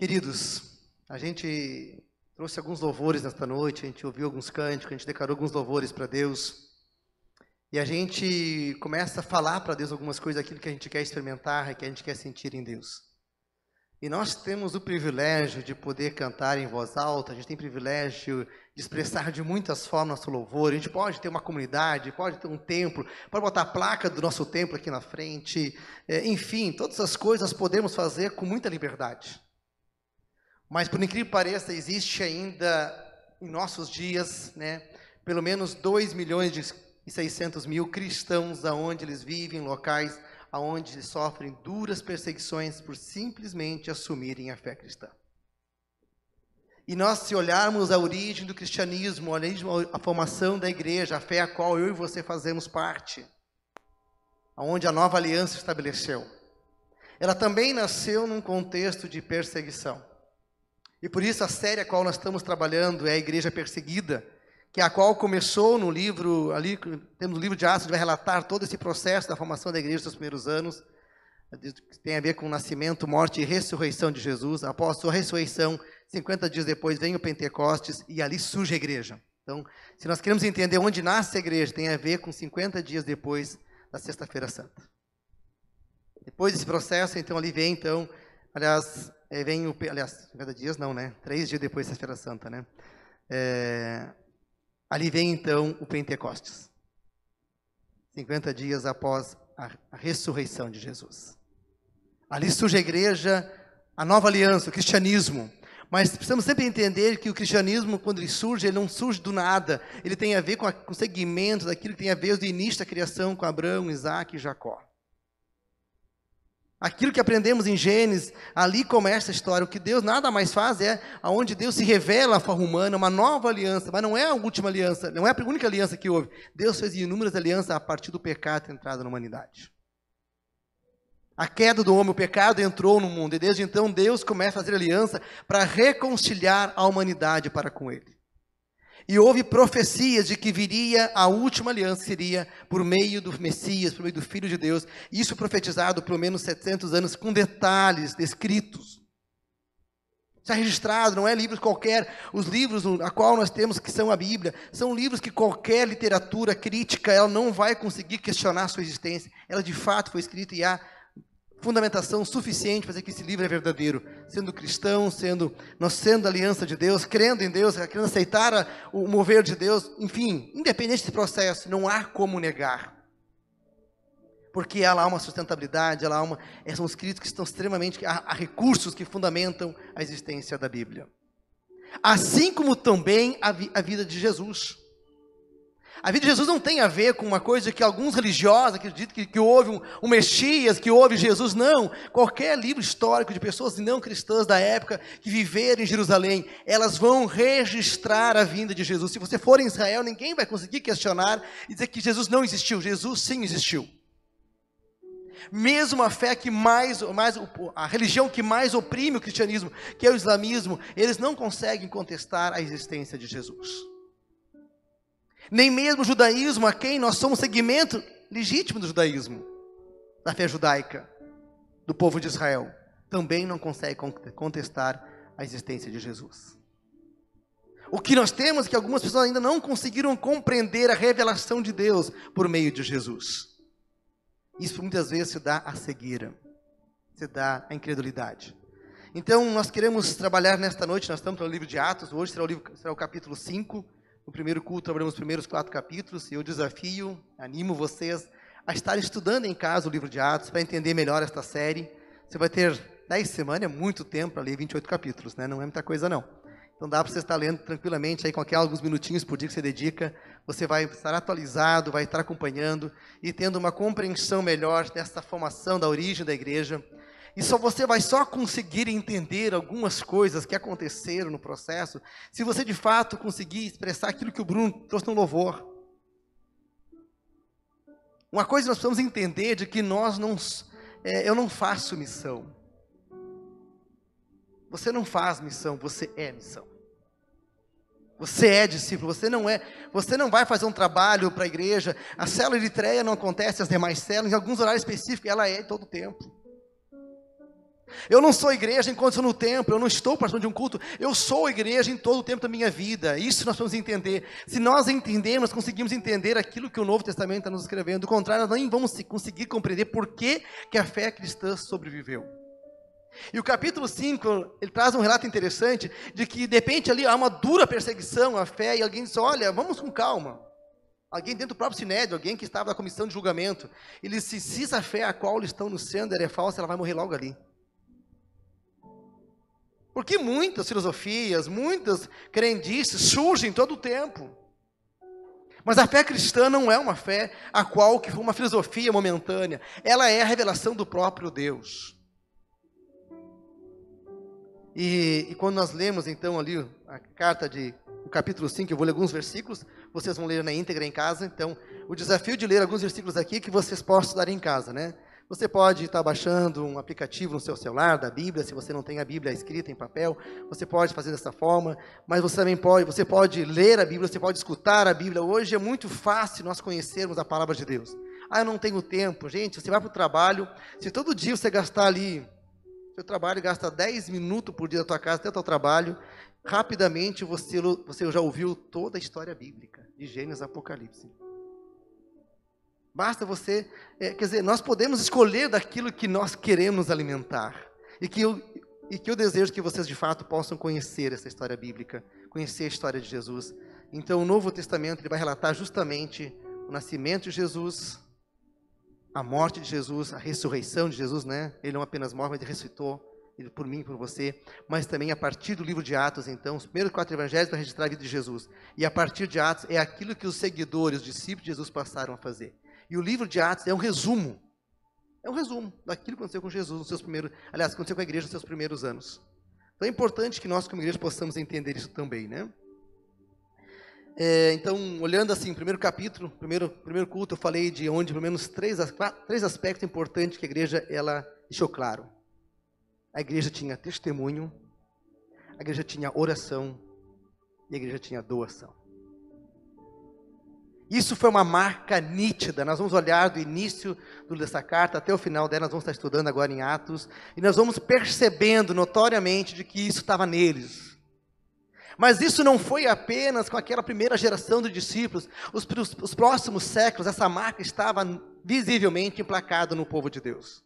Queridos, a gente trouxe alguns louvores nesta noite, a gente ouviu alguns cânticos, a gente declarou alguns louvores para Deus. E a gente começa a falar para Deus algumas coisas, aquilo que a gente quer experimentar, que a gente quer sentir em Deus. E nós temos o privilégio de poder cantar em voz alta, a gente tem o privilégio de expressar de muitas formas nosso louvor. A gente pode ter uma comunidade, pode ter um templo, pode botar a placa do nosso templo aqui na frente. Enfim, todas essas coisas podemos fazer com muita liberdade. Mas, por incrível que pareça, existe ainda, em nossos dias, pelo menos 2.600.000 cristãos, aonde eles vivem, em locais aonde sofrem duras perseguições por simplesmente assumirem a fé cristã. E nós, se olharmos a origem do cristianismo, a formação da igreja, a fé a qual eu e você fazemos parte, aonde a nova aliança se estabeleceu, ela também nasceu num contexto de perseguição. E por isso a série a qual nós estamos trabalhando é a Igreja Perseguida, que é a qual começou no livro, ali temos o livro de Atos, que vai relatar todo esse processo da formação da igreja dos primeiros anos, que tem a ver com o nascimento, morte e ressurreição de Jesus. Após a sua ressurreição, 50 dias depois, vem o Pentecostes e ali surge a igreja. Então, se nós queremos entender onde nasce a igreja, tem a ver com 50 dias depois da Sexta-feira Santa. Depois desse processo, então, ali vem, então, aliás, vem o... Aliás, 50 dias não, né? 3 dias depois da Sexta-feira Santa, né? Ali vem, então, o Pentecostes, 50 dias após a ressurreição de Jesus. Ali surge a igreja, a nova aliança, o cristianismo. Mas precisamos sempre entender que o cristianismo, quando ele surge, ele não surge do nada. Ele tem a ver com o segmento daquilo que tem a ver do início da criação com Abraão, Isaac e Jacó. Aquilo que aprendemos em Gênesis, ali começa a história. O que Deus nada mais faz é aonde Deus se revela à forma humana, uma nova aliança, mas não é a última aliança, não é a única aliança que houve. Deus fez inúmeras alianças a partir do pecado entrado na humanidade. A queda do homem, o pecado entrou no mundo, e desde então Deus começa a fazer aliança para reconciliar a humanidade para com Ele. E houve profecias de que viria a última aliança, seria por meio do Messias, por meio do Filho de Deus. Isso profetizado pelo menos 700 anos, com detalhes descritos. Está registrado, não é livros qualquer. Os livros a qual nós temos, que são a Bíblia, são livros que qualquer literatura crítica, ela não vai conseguir questionar a sua existência. Ela de fato foi escrita e há fundamentação suficiente para dizer que esse livro é verdadeiro, sendo cristão, sendo a aliança de Deus, crendo em Deus, querendo aceitar o mover de Deus, enfim, independente desse processo, não há como negar, porque ela há uma sustentabilidade, ela há uma, são escritos que estão extremamente, há recursos que fundamentam a existência da Bíblia, assim como também a vida de Jesus. A vida de Jesus não tem a ver com uma coisa que alguns religiosos acreditam que houve um Messias, que houve Jesus, não. Qualquer livro histórico de pessoas não cristãs da época que viveram em Jerusalém, elas vão registrar a vinda de Jesus. Se você for em Israel, ninguém vai conseguir questionar e dizer que Jesus não existiu. Jesus sim existiu. Mesmo a fé que mais a religião que mais oprime o cristianismo, que é o islamismo, eles não conseguem contestar a existência de Jesus. Nem mesmo o judaísmo, a quem nós somos segmento legítimo do judaísmo, da fé judaica, do povo de Israel, também não consegue contestar a existência de Jesus. O que nós temos é que algumas pessoas ainda não conseguiram compreender a revelação de Deus por meio de Jesus. Isso muitas vezes se dá à cegueira, se dá à incredulidade. Então nós queremos trabalhar nesta noite, nós estamos no livro de Atos, hoje será o capítulo 5, No primeiro culto, trabalhamos os primeiros 4 capítulos, e eu desafio, animo vocês a estar estudando em casa o livro de Atos, para entender melhor esta série. Você vai ter 10 semanas, é muito tempo para ler 28 capítulos, né? Não é muita coisa não. Então dá para você estar lendo tranquilamente, aí, alguns minutinhos por dia que você dedica, você vai estar atualizado, vai estar acompanhando, e tendo uma compreensão melhor dessa formação da origem da igreja. E você vai conseguir entender algumas coisas que aconteceram no processo, se você de fato conseguir expressar aquilo que o Bruno trouxe no louvor. Uma coisa que nós precisamos entender de que eu não faço missão. Você não faz missão, você é missão. Você é discípulo, você não vai fazer um trabalho para a igreja. A célula eritreia não acontece, as demais células, em alguns horários específicos, ela é todo o tempo. Eu não sou igreja enquanto estou no templo, eu não estou participando de um culto, eu sou igreja em todo o tempo da minha vida. Isso nós precisamos entender. Se nós entendermos, conseguimos entender aquilo que o Novo Testamento está nos escrevendo, do contrário, nós nem vamos conseguir compreender por que a fé cristã sobreviveu. E o capítulo 5, ele traz um relato interessante, de que de repente ali há uma dura perseguição à fé, e alguém diz, olha, vamos com calma. Alguém dentro do próprio Sinédrio, alguém que estava na comissão de julgamento, ele disse, se essa fé a qual eles estão anunciando é falsa, ela vai morrer logo ali. Porque muitas filosofias, muitas crendices surgem todo o tempo. Mas a fé cristã não é uma fé a qual que foi uma filosofia momentânea. Ela é a revelação do próprio Deus. E quando nós lemos então ali a carta de o capítulo 5, eu vou ler alguns versículos, vocês vão ler na íntegra em casa. Então, o desafio de ler alguns versículos aqui é que vocês possam estudar em casa, né? Você pode estar baixando um aplicativo no seu celular, da Bíblia, se você não tem a Bíblia escrita em papel, você pode fazer dessa forma, mas você também pode, você pode ler a Bíblia, você pode escutar a Bíblia. Hoje é muito fácil nós conhecermos a palavra de Deus. Ah, eu não tenho tempo. Gente, você vai para o trabalho, se todo dia você gastar ali, seu trabalho gasta 10 minutos por dia da tua casa até o teu trabalho, rapidamente você já ouviu toda a história bíblica, de Gênesis a Apocalipse. Basta você, quer dizer, nós podemos escolher daquilo que nós queremos alimentar. E que eu desejo que vocês de fato possam conhecer essa história bíblica, conhecer a história de Jesus. Então o Novo Testamento ele vai relatar justamente o nascimento de Jesus, a morte de Jesus, a ressurreição de Jesus, né? Ele não apenas morre, mas ele ressuscitou, ele por mim, por você. Mas também a partir do livro de Atos, então, os primeiros 4 evangelhos vão registrar a vida de Jesus. E a partir de Atos é aquilo que os seguidores, os discípulos de Jesus passaram a fazer. E o livro de Atos é um resumo daquilo que aconteceu com Jesus nos seus primeiros, aliás, aconteceu com a igreja nos seus primeiros anos. Então é importante que nós como igreja possamos entender isso também, né? Então, olhando assim, primeiro capítulo, primeiro culto, eu falei de onde pelo menos três aspectos importantes que a igreja ela deixou claro. A igreja tinha testemunho, a igreja tinha oração e a igreja tinha doação. Isso foi uma marca nítida. Nós vamos olhar do início dessa carta até o final dela, nós vamos estar estudando agora em Atos, e nós vamos percebendo notoriamente de que isso estava neles. Mas isso não foi apenas com aquela primeira geração de discípulos. Os próximos séculos, essa marca estava visivelmente emplacada no povo de Deus.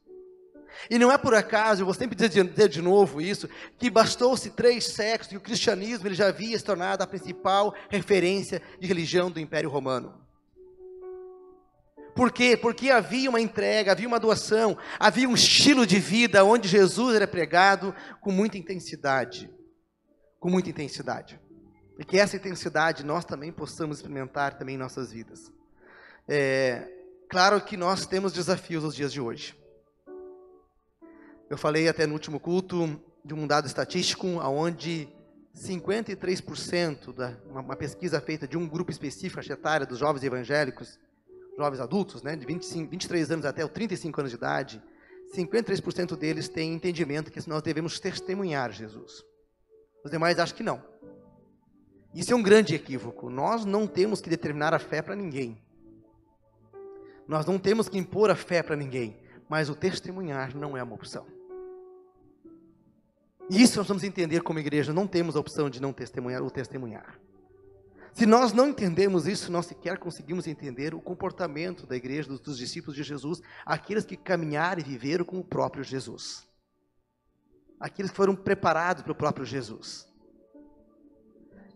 E não é por acaso, eu vou sempre dizer de novo isso, que bastou-se 3 séculos e o cristianismo ele já havia se tornado a principal referência de religião do Império Romano. Por quê? Porque havia uma entrega, havia uma doação, havia um estilo de vida onde Jesus era pregado com muita intensidade. Com muita intensidade. E que essa intensidade nós também possamos experimentar também em nossas vidas. Claro que nós temos desafios nos dias de hoje. Eu falei até no último culto de um dado estatístico, onde 53% uma pesquisa feita de um grupo específico, a etária dos jovens evangélicos, jovens adultos, né, de 23 anos até 35 anos de idade, 53% deles têm entendimento que nós devemos testemunhar Jesus. Os demais acham que não. Isso é um grande equívoco. Nós não temos que determinar a fé para ninguém. Nós não temos que impor a fé para ninguém. Mas o testemunhar não é uma opção. E isso nós vamos entender como igreja. Não temos a opção de não testemunhar ou testemunhar. Se nós não entendemos isso, nós sequer conseguimos entender o comportamento da igreja, dos discípulos de Jesus, aqueles que caminharam e viveram com o próprio Jesus. Aqueles que foram preparados pelo próprio Jesus.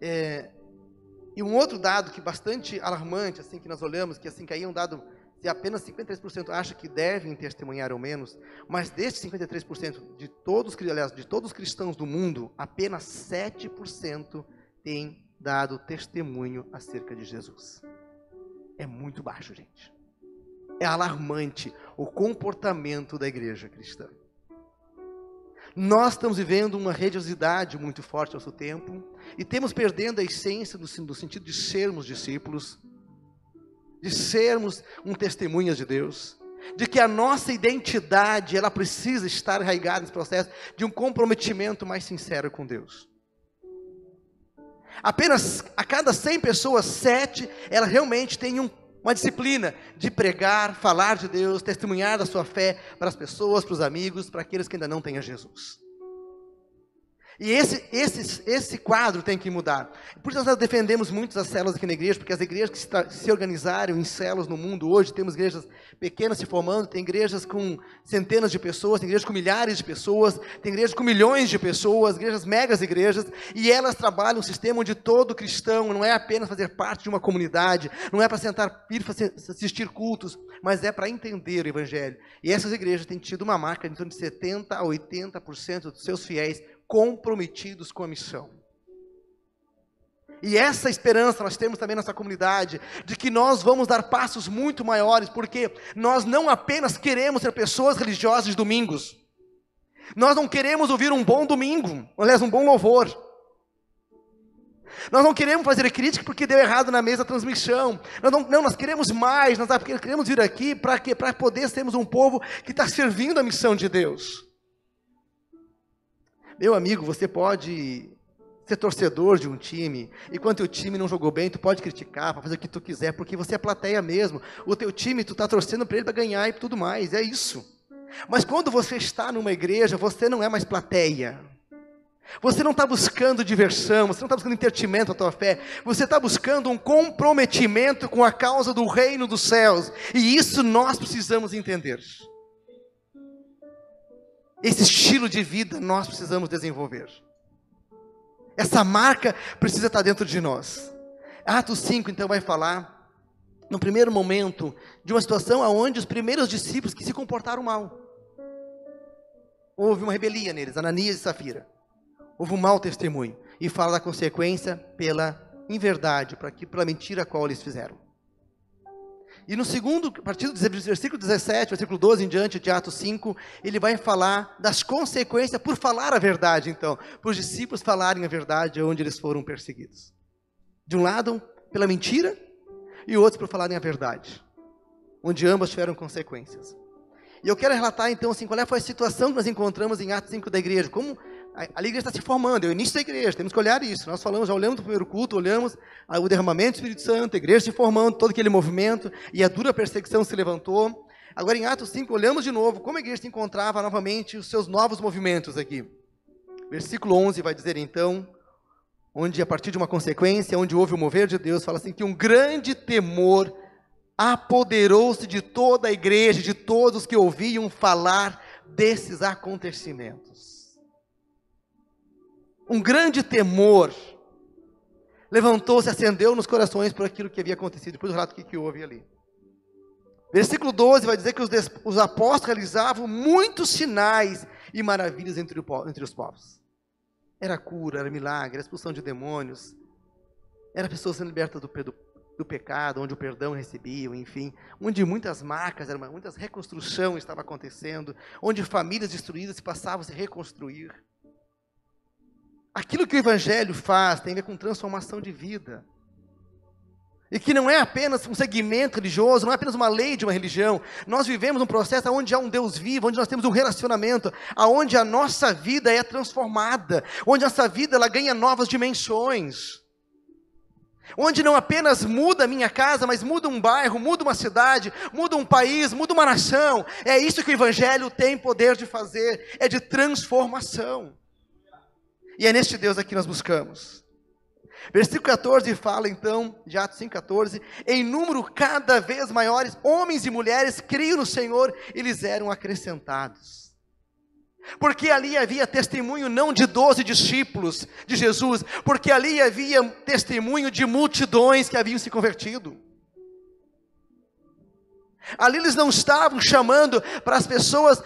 E um outro dado que bastante alarmante, assim, que nós olhamos, que assim, que aí é um dado... Se apenas 53% acha que devem testemunhar ou menos, mas desses 53% de todos os cristãos do mundo, apenas 7% têm dado testemunho acerca de Jesus. É muito baixo, gente. É alarmante o comportamento da igreja cristã. Nós estamos vivendo uma religiosidade muito forte ao nosso tempo e temos perdendo a essência do sentido de sermos discípulos, de sermos um testemunha de Deus, de que a nossa identidade, ela precisa estar arraigada nesse processo de um comprometimento mais sincero com Deus. Apenas a cada 100 pessoas, 7, ela realmente tem um Uma disciplina de pregar, falar de Deus, testemunhar da sua fé para as pessoas, para os amigos, para aqueles que ainda não têm a Jesus. E esse quadro tem que mudar. Por isso nós defendemos muito as células aqui na igreja, porque as igrejas que se organizaram em células no mundo hoje, temos igrejas pequenas se formando, tem igrejas com centenas de pessoas, tem igrejas com milhares de pessoas, tem igrejas com milhões de pessoas, igrejas megas igrejas, e elas trabalham um sistema onde todo cristão não é apenas fazer parte de uma comunidade, não é para sentar, ir assistir cultos, mas é para entender o evangelho. E essas igrejas têm tido uma marca de 70% a 80% dos seus fiéis comprometidos com a missão. E essa esperança nós temos também nessa comunidade, de que nós vamos dar passos muito maiores, porque nós não apenas queremos ser pessoas religiosas de domingos, nós não queremos ouvir um bom domingo, aliás, um bom louvor, nós não queremos fazer crítica porque deu errado na mesa da transmissão, nós queremos mais, nós queremos vir aqui para quê? Para poder sermos um povo que está servindo a missão de Deus. Meu amigo, você pode ser torcedor de um time, e quando o teu time não jogou bem, tu pode criticar, pode fazer o que tu quiser, porque você é plateia mesmo. O teu time, tu está torcendo para ele para ganhar e tudo mais, é isso. Mas quando você está numa igreja, você não é mais plateia. Você não está buscando diversão, você não está buscando entretenimento à tua fé, você está buscando um comprometimento com a causa do reino dos céus, e isso nós precisamos entender. Esse estilo de vida nós precisamos desenvolver. Essa marca precisa estar dentro de nós. Atos 5 então vai falar, no primeiro momento, de uma situação onde os primeiros discípulos que se comportaram mal. Houve uma rebelião neles, Ananias e Safira. Houve um mau testemunho. E fala da consequência pela inverdade, pela mentira a qual eles fizeram. E no segundo, a partir do versículo 17, versículo 12 em diante de Atos 5, ele vai falar das consequências por falar a verdade, então, por os discípulos falarem a verdade onde eles foram perseguidos. De um lado, pela mentira, e o outro por falarem a verdade, onde ambas tiveram consequências. E eu quero relatar então, assim, qual foi a situação que nós encontramos em Atos 5 da igreja, como a igreja está se formando, é o início da igreja, temos que olhar isso. Nós falamos, já olhamos do primeiro culto, olhamos o derramamento do Espírito Santo, a igreja se formando, todo aquele movimento, e a dura perseguição se levantou. Agora em Atos 5, olhamos de novo como a igreja se encontrava novamente, os seus novos movimentos aqui. Versículo 11 vai dizer então, onde a partir de uma consequência, onde houve o mover de Deus, fala assim, que um grande temor apoderou-se de toda a igreja, de todos que ouviam falar desses acontecimentos. Um grande temor levantou-se, acendeu nos corações por aquilo que havia acontecido. Depois eu relato o que houve ali. Versículo 12 vai dizer que os apóstolos realizavam muitos sinais e maravilhas entre os povos. Era cura, era milagre, era expulsão de demônios. Era pessoas sendo libertas do pecado, onde o perdão recebiam, enfim. Onde muitas marcas, muitas reconstrução estava acontecendo. Onde famílias destruídas passavam a se reconstruir. Aquilo que o evangelho faz tem a ver com transformação de vida. E que não é apenas um segmento religioso, não é apenas uma lei de uma religião. Nós vivemos um processo onde há um Deus vivo, onde nós temos um relacionamento, onde a nossa vida é transformada, onde a nossa vida ela ganha novas dimensões. Onde não apenas muda a minha casa, mas muda um bairro, muda uma cidade, muda um país, muda uma nação. É isso que o evangelho tem poder de fazer, é de transformação. E é neste Deus aqui que nós buscamos. Versículo 14 fala então, de Atos 5,14, em número cada vez maiores, homens e mulheres criam no Senhor, eles eram acrescentados. Porque ali havia testemunho não de 12 discípulos de Jesus, porque ali havia testemunho de multidões que haviam se convertido. Ali eles não estavam chamando para as pessoas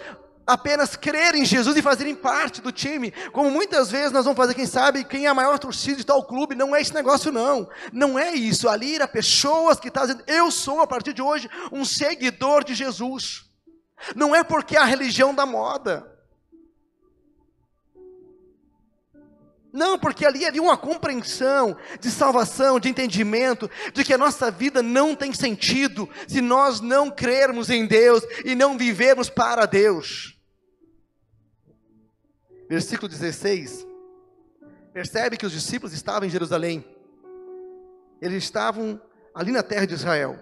apenas crer em Jesus e fazerem parte do time, como muitas vezes nós vamos fazer, quem sabe, quem é a maior torcida de tal clube, não é esse negócio não, não é isso, ali era pessoas que estavam dizendo, eu sou a partir de hoje um seguidor de Jesus, não é porque é a religião da moda, não, porque ali havia uma compreensão de salvação, de entendimento, de que a nossa vida não tem sentido se nós não crermos em Deus e não vivermos para Deus. Versículo 16, percebe que os discípulos estavam em Jerusalém, eles estavam ali na terra de Israel,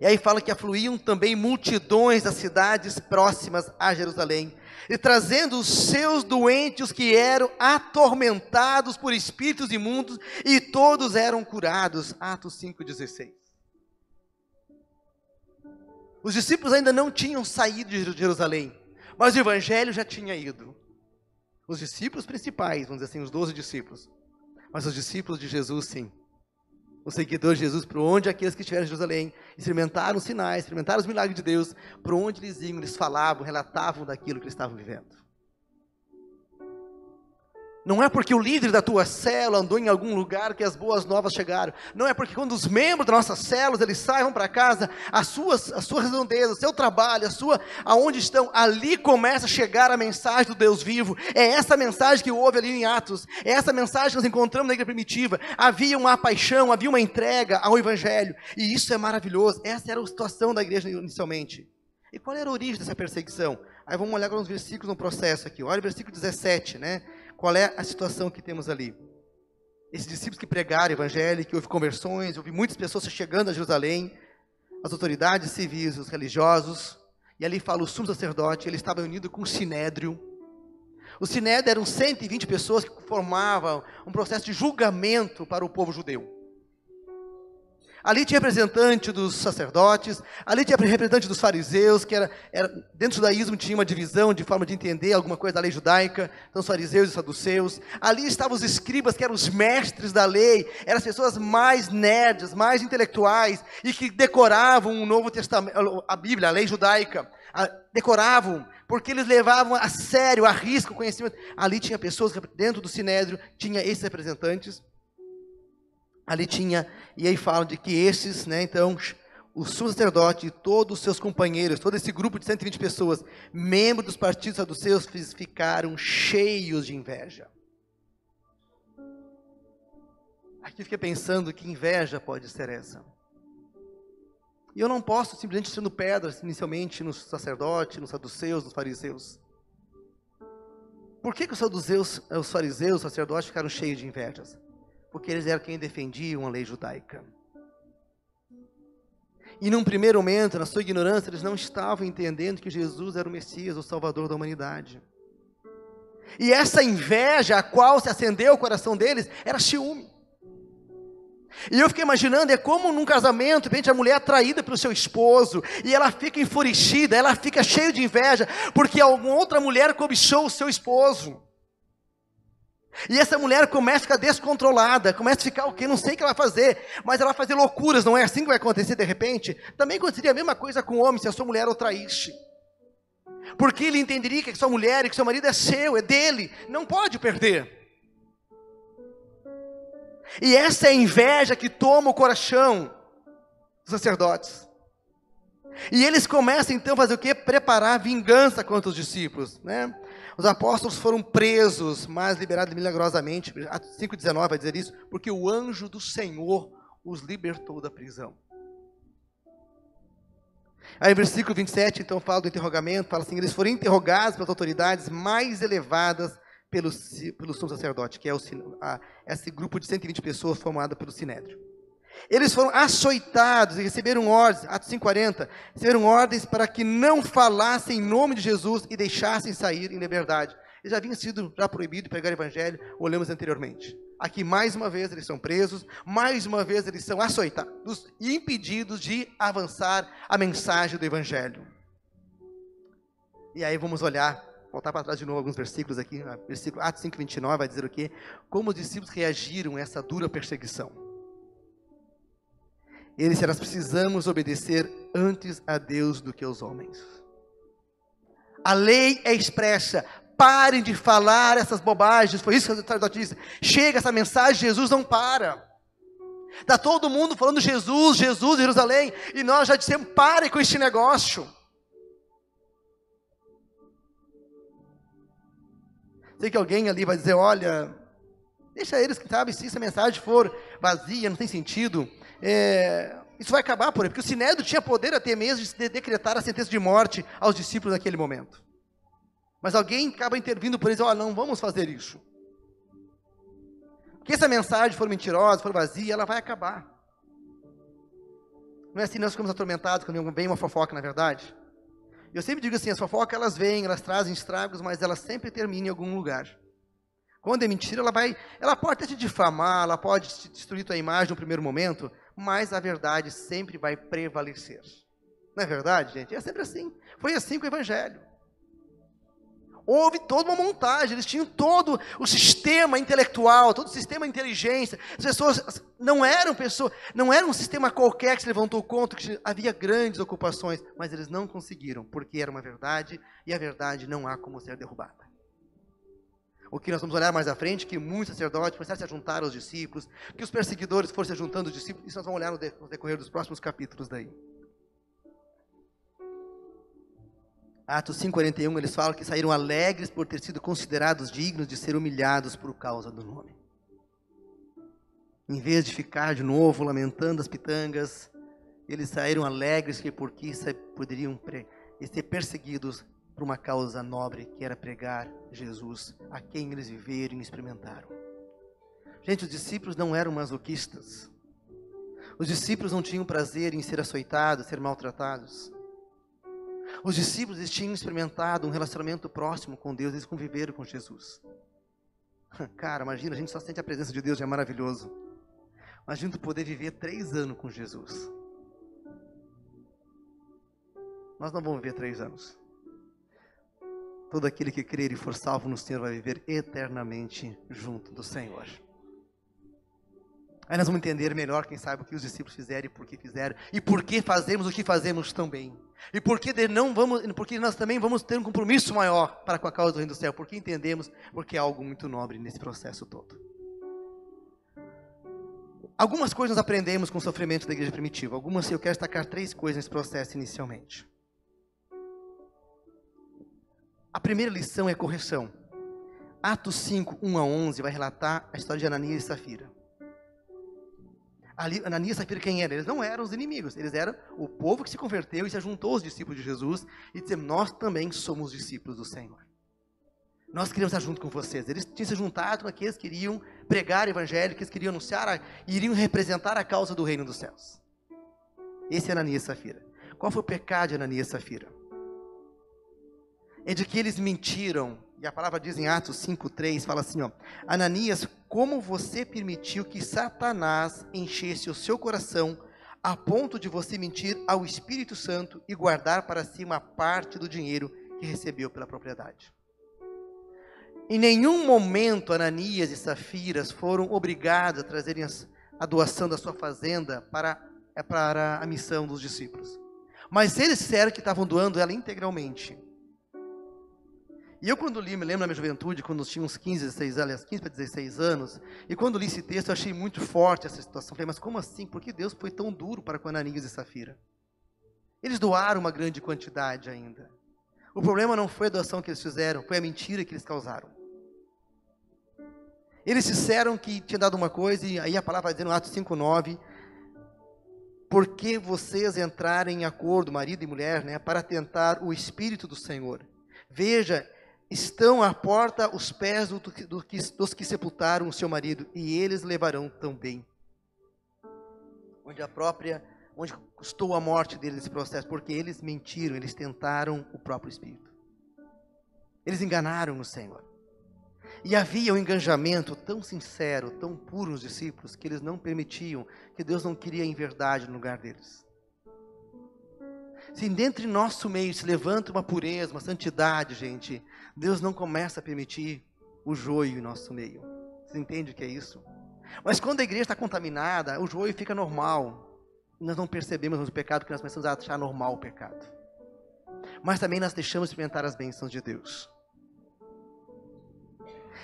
E aí fala que afluíam também multidões das cidades próximas a Jerusalém, e trazendo os seus doentes, os que eram atormentados por espíritos imundos, e todos eram curados. Atos 5,16. Os discípulos ainda não tinham saído de Jerusalém, mas o evangelho já tinha ido. Os discípulos principais, vamos dizer assim, os 12 discípulos, mas os discípulos de Jesus sim. Os seguidores de Jesus, por onde aqueles que estiveram em Jerusalém, experimentaram os sinais, experimentaram os milagres de Deus, por onde eles iam, eles falavam, relatavam daquilo que eles estavam vivendo. Não é porque o líder da tua célula andou em algum lugar que as boas novas chegaram. Não é porque quando os membros das nossas células, eles saiam para casa, a sua redondeza, o seu trabalho, aonde estão, ali começa a chegar a mensagem do Deus vivo. É essa mensagem que houve ali em Atos, é essa mensagem que nós encontramos na igreja primitiva. Havia uma paixão, havia uma entrega ao evangelho, e isso é maravilhoso. Essa era a situação da igreja inicialmente. E qual era a origem dessa perseguição? Aí vamos olhar alguns versículos no processo aqui, olha o versículo 17, né? Qual é a situação que temos ali? Esses discípulos que pregaram o evangelho, que houve conversões, houve muitas pessoas chegando a Jerusalém, as autoridades civis, os religiosos, e ali fala o sumo sacerdote, ele estava unido com o Sinédrio. O Sinédrio eram 120 pessoas que formavam um processo de julgamento para o povo judeu. Ali tinha representante dos sacerdotes, ali tinha representante dos fariseus, que dentro do judaísmo tinha uma divisão de forma de entender alguma coisa da lei judaica, então os fariseus e os saduceus. Ali estavam os escribas, que eram os mestres da lei, eram as pessoas mais nerds, mais intelectuais, e que decoravam o Novo Testamento, a Bíblia, a lei judaica, decoravam, porque eles levavam a sério, a risco o conhecimento. Ali tinha pessoas, dentro do Sinédrio, tinha esses representantes. Ali tinha, e aí falam de que esses, né, então, o sumo sacerdote e todos os seus companheiros, todo esse grupo de 120 pessoas, membros dos partidos saduceus, ficaram cheios de inveja. Aqui eu fiquei pensando que inveja pode ser essa. E eu não posso simplesmente tirando pedras, inicialmente, nos sacerdotes, nos saduceus, nos fariseus. Por que os saduceus, os fariseus, os sacerdotes ficaram cheios de invejas? Porque eles eram quem defendiam a lei judaica. E num primeiro momento, na sua ignorância, eles não estavam entendendo que Jesus era o Messias, o Salvador da humanidade. E essa inveja a qual se acendeu o coração deles, era ciúme. E eu fiquei imaginando, é como num casamento, de repente a mulher é atraída pelo seu esposo, e ela fica enfurecida, ela fica cheia de inveja, porque alguma outra mulher cobiçou o seu esposo. E essa mulher começa a ficar descontrolada, começa a ficar o quê? Não sei o que ela vai fazer, mas ela vai fazer loucuras, não é assim que vai acontecer de repente? Também aconteceria a mesma coisa com o homem, se a sua mulher o traísse. Porque ele entenderia que a sua mulher e que seu marido é seu, é dele, não pode perder. E essa é a inveja que toma o coração dos sacerdotes. E eles começam então a fazer o quê? Preparar vingança contra os discípulos, né? Os apóstolos foram presos, mas liberados milagrosamente, Atos 5,19 vai dizer isso, porque o anjo do Senhor os libertou da prisão. Aí versículo 27, então fala do interrogamento, fala assim, eles foram interrogados pelas autoridades mais elevadas pelo sumo sacerdote, que é esse grupo de 120 pessoas formado pelo Sinédrio. Eles foram açoitados e receberam ordens, Atos 5,40, receberam ordens para que não falassem em nome de Jesus e deixassem sair em liberdade. Eles já haviam sido proibidos de pregar o evangelho, olhamos anteriormente. Aqui mais uma vez eles são presos, mais uma vez eles são açoitados e impedidos de avançar a mensagem do evangelho. E aí vamos olhar, voltar para trás de novo alguns versículos aqui, versículo Atos 5,29 vai dizer o quê? Como os discípulos reagiram a essa dura perseguição. Ele disse, nós precisamos obedecer antes a Deus do que aos homens. A lei é expressa, parem de falar essas bobagens, foi isso que o sacerdote disse, chega essa mensagem, Jesus não para. Está todo mundo falando Jesus, Jesus, Jerusalém, e nós já dissemos, parem com este negócio. Sei que alguém ali vai dizer, olha, deixa eles que sabem, se essa mensagem for vazia, não tem sentido, isso vai acabar por aí, porque o Sinédrio tinha poder até mesmo de decretar a sentença de morte aos discípulos naquele momento. Mas alguém acaba intervindo por eles, ó, não vamos fazer isso. Porque se essa mensagem for mentirosa, for vazia, ela vai acabar. Não é assim, nós ficamos atormentados quando vem uma fofoca, na verdade. Eu sempre digo assim, as fofocas, elas vêm, elas trazem estragos, mas elas sempre terminam em algum lugar. Quando é mentira, ela pode até te difamar, ela pode te destruir tua imagem no primeiro momento, mas a verdade sempre vai prevalecer. Não é verdade, gente? É sempre assim. Foi assim com o Evangelho. Houve toda uma montagem, eles tinham todo o sistema intelectual, todo o sistema de inteligência. As pessoas não eram pessoas, não era um sistema qualquer que se levantou contra, que havia grandes ocupações, mas eles não conseguiram, porque era uma verdade, e a verdade não há como ser derrubada. O que nós vamos olhar mais à frente, que muitos sacerdotes começaram a se juntar aos discípulos, que os perseguidores foram se juntando aos discípulos, isso nós vamos olhar no decorrer dos próximos capítulos daí. Atos 5:41, eles falam que saíram alegres por ter sido considerados dignos de ser humilhados por causa do nome. Em vez de ficar de novo lamentando as pitangas, eles saíram alegres porque poderiam ser perseguidos por uma causa nobre, que era pregar Jesus a quem eles viveram e experimentaram. Gente, os discípulos não eram masoquistas. Os discípulos não tinham prazer em ser açoitados, ser maltratados. Os discípulos, eles tinham experimentado um relacionamento próximo com Deus, eles conviveram com Jesus. Cara, imagina, a gente só sente a presença de Deus, já é maravilhoso. Imagina tu poder viver 3 anos com Jesus. Nós não vamos viver 3 anos. Todo aquele que crer e for salvo no Senhor vai viver eternamente junto do Senhor. Aí nós vamos entender melhor, quem sabe, o que os discípulos fizeram e por que fizeram. E por que fazemos o que fazemos também. E por que nós também vamos ter um compromisso maior para com a causa do Reino do Céu. Porque entendemos, porque é algo muito nobre nesse processo todo. Algumas coisas nós aprendemos com o sofrimento da igreja primitiva. Algumas, eu quero destacar 3 coisas nesse processo inicialmente. A primeira lição é correção. Atos 5:1-11 vai relatar a história de Ananias e Safira. Ali, Ananias e Safira, quem eram? Eles não eram os inimigos, eles eram o povo que se converteu e se juntou aos discípulos de Jesus e disse, nós também somos discípulos do Senhor. Nós queríamos estar junto com vocês. Eles tinham se juntado com aqueles que queriam pregar o Evangelho, que eles queriam anunciar, iriam representar a causa do Reino dos Céus. Esse é Ananias e Safira. Qual foi o pecado de Ananias e Safira? É de que eles mentiram. E a palavra diz em Atos 5:3, fala assim, ó, Ananias, como você permitiu que Satanás enchesse o seu coração a ponto de você mentir ao Espírito Santo e guardar para si uma parte do dinheiro que recebeu pela propriedade? Em nenhum momento Ananias e Safiras foram obrigados a trazerem a doação da sua fazenda para a missão dos discípulos. Mas eles disseram que estavam doando ela integralmente. E eu quando li, me lembro na minha juventude, quando nós tínhamos 15 para 16 anos, e quando li esse texto, eu achei muito forte essa situação. Falei, mas como assim? Por que Deus foi tão duro para com Ananias e Safira? Eles doaram uma grande quantidade ainda. O problema não foi a doação que eles fizeram, foi a mentira que eles causaram. Eles disseram que tinha dado uma coisa, e aí a palavra vai dizer no Atos 5:9, porque vocês entrarem em acordo, marido e mulher, né, para tentar o Espírito do Senhor. Veja, estão à porta os pés dos que sepultaram o seu marido, e eles levarão também. Onde custou a morte deles nesse processo, porque eles mentiram, eles tentaram o próprio Espírito. Eles enganaram o Senhor. E havia um engajamento tão sincero, tão puro nos discípulos, que eles não permitiam, que Deus não queria em verdade no lugar deles. Se dentro de nosso meio se levanta uma pureza, uma santidade, gente, Deus não começa a permitir o joio em nosso meio. Você entende o que é isso? Mas quando a igreja está contaminada, o joio fica normal. Nós não percebemos o pecado, porque nós começamos a achar normal o pecado. Mas também nós deixamos experimentar as bênçãos de Deus.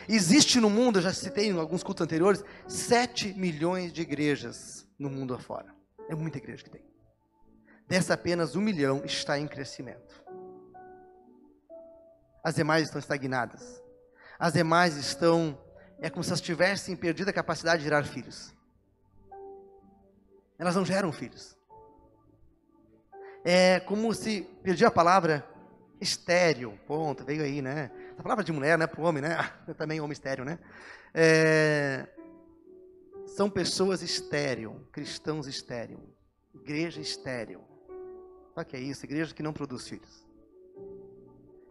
Existe no mundo, eu já citei em alguns cultos anteriores, 7 milhões de igrejas no mundo afora. É muita igreja que tem. Dessa, apenas 1 milhão está em crescimento. As demais estão estagnadas. As demais estão... É como se elas tivessem perdido a capacidade de gerar filhos. Elas não geram filhos. É como se... Perdi a palavra estéril. Ponto, veio aí, né? A palavra de mulher, né? Para o homem, né? Eu também homem estéril, né? São pessoas estéril. Cristãos estéril. Igreja estéril. Sabe o que é isso? Igreja que não produz filhos.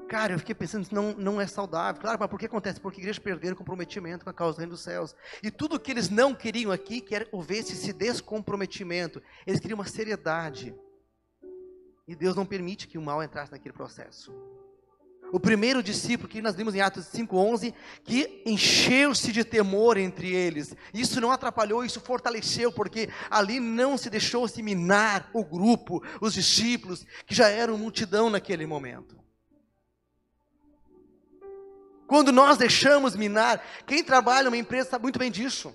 Cara, eu fiquei pensando, não é saudável. Claro, mas por que acontece? Porque igrejas perderam comprometimento com a causa do reino dos céus. E tudo que eles não queriam aqui, que era houver esse descomprometimento. Eles queriam uma seriedade. E Deus não permite que o mal entrasse naquele processo. O primeiro discípulo, que nós vimos em Atos 5:11, que encheu-se de temor entre eles. Isso não atrapalhou, isso fortaleceu, porque ali não se deixou se minar o grupo, os discípulos, que já eram multidão naquele momento. Quando nós deixamos minar, quem trabalha numa empresa sabe muito bem disso.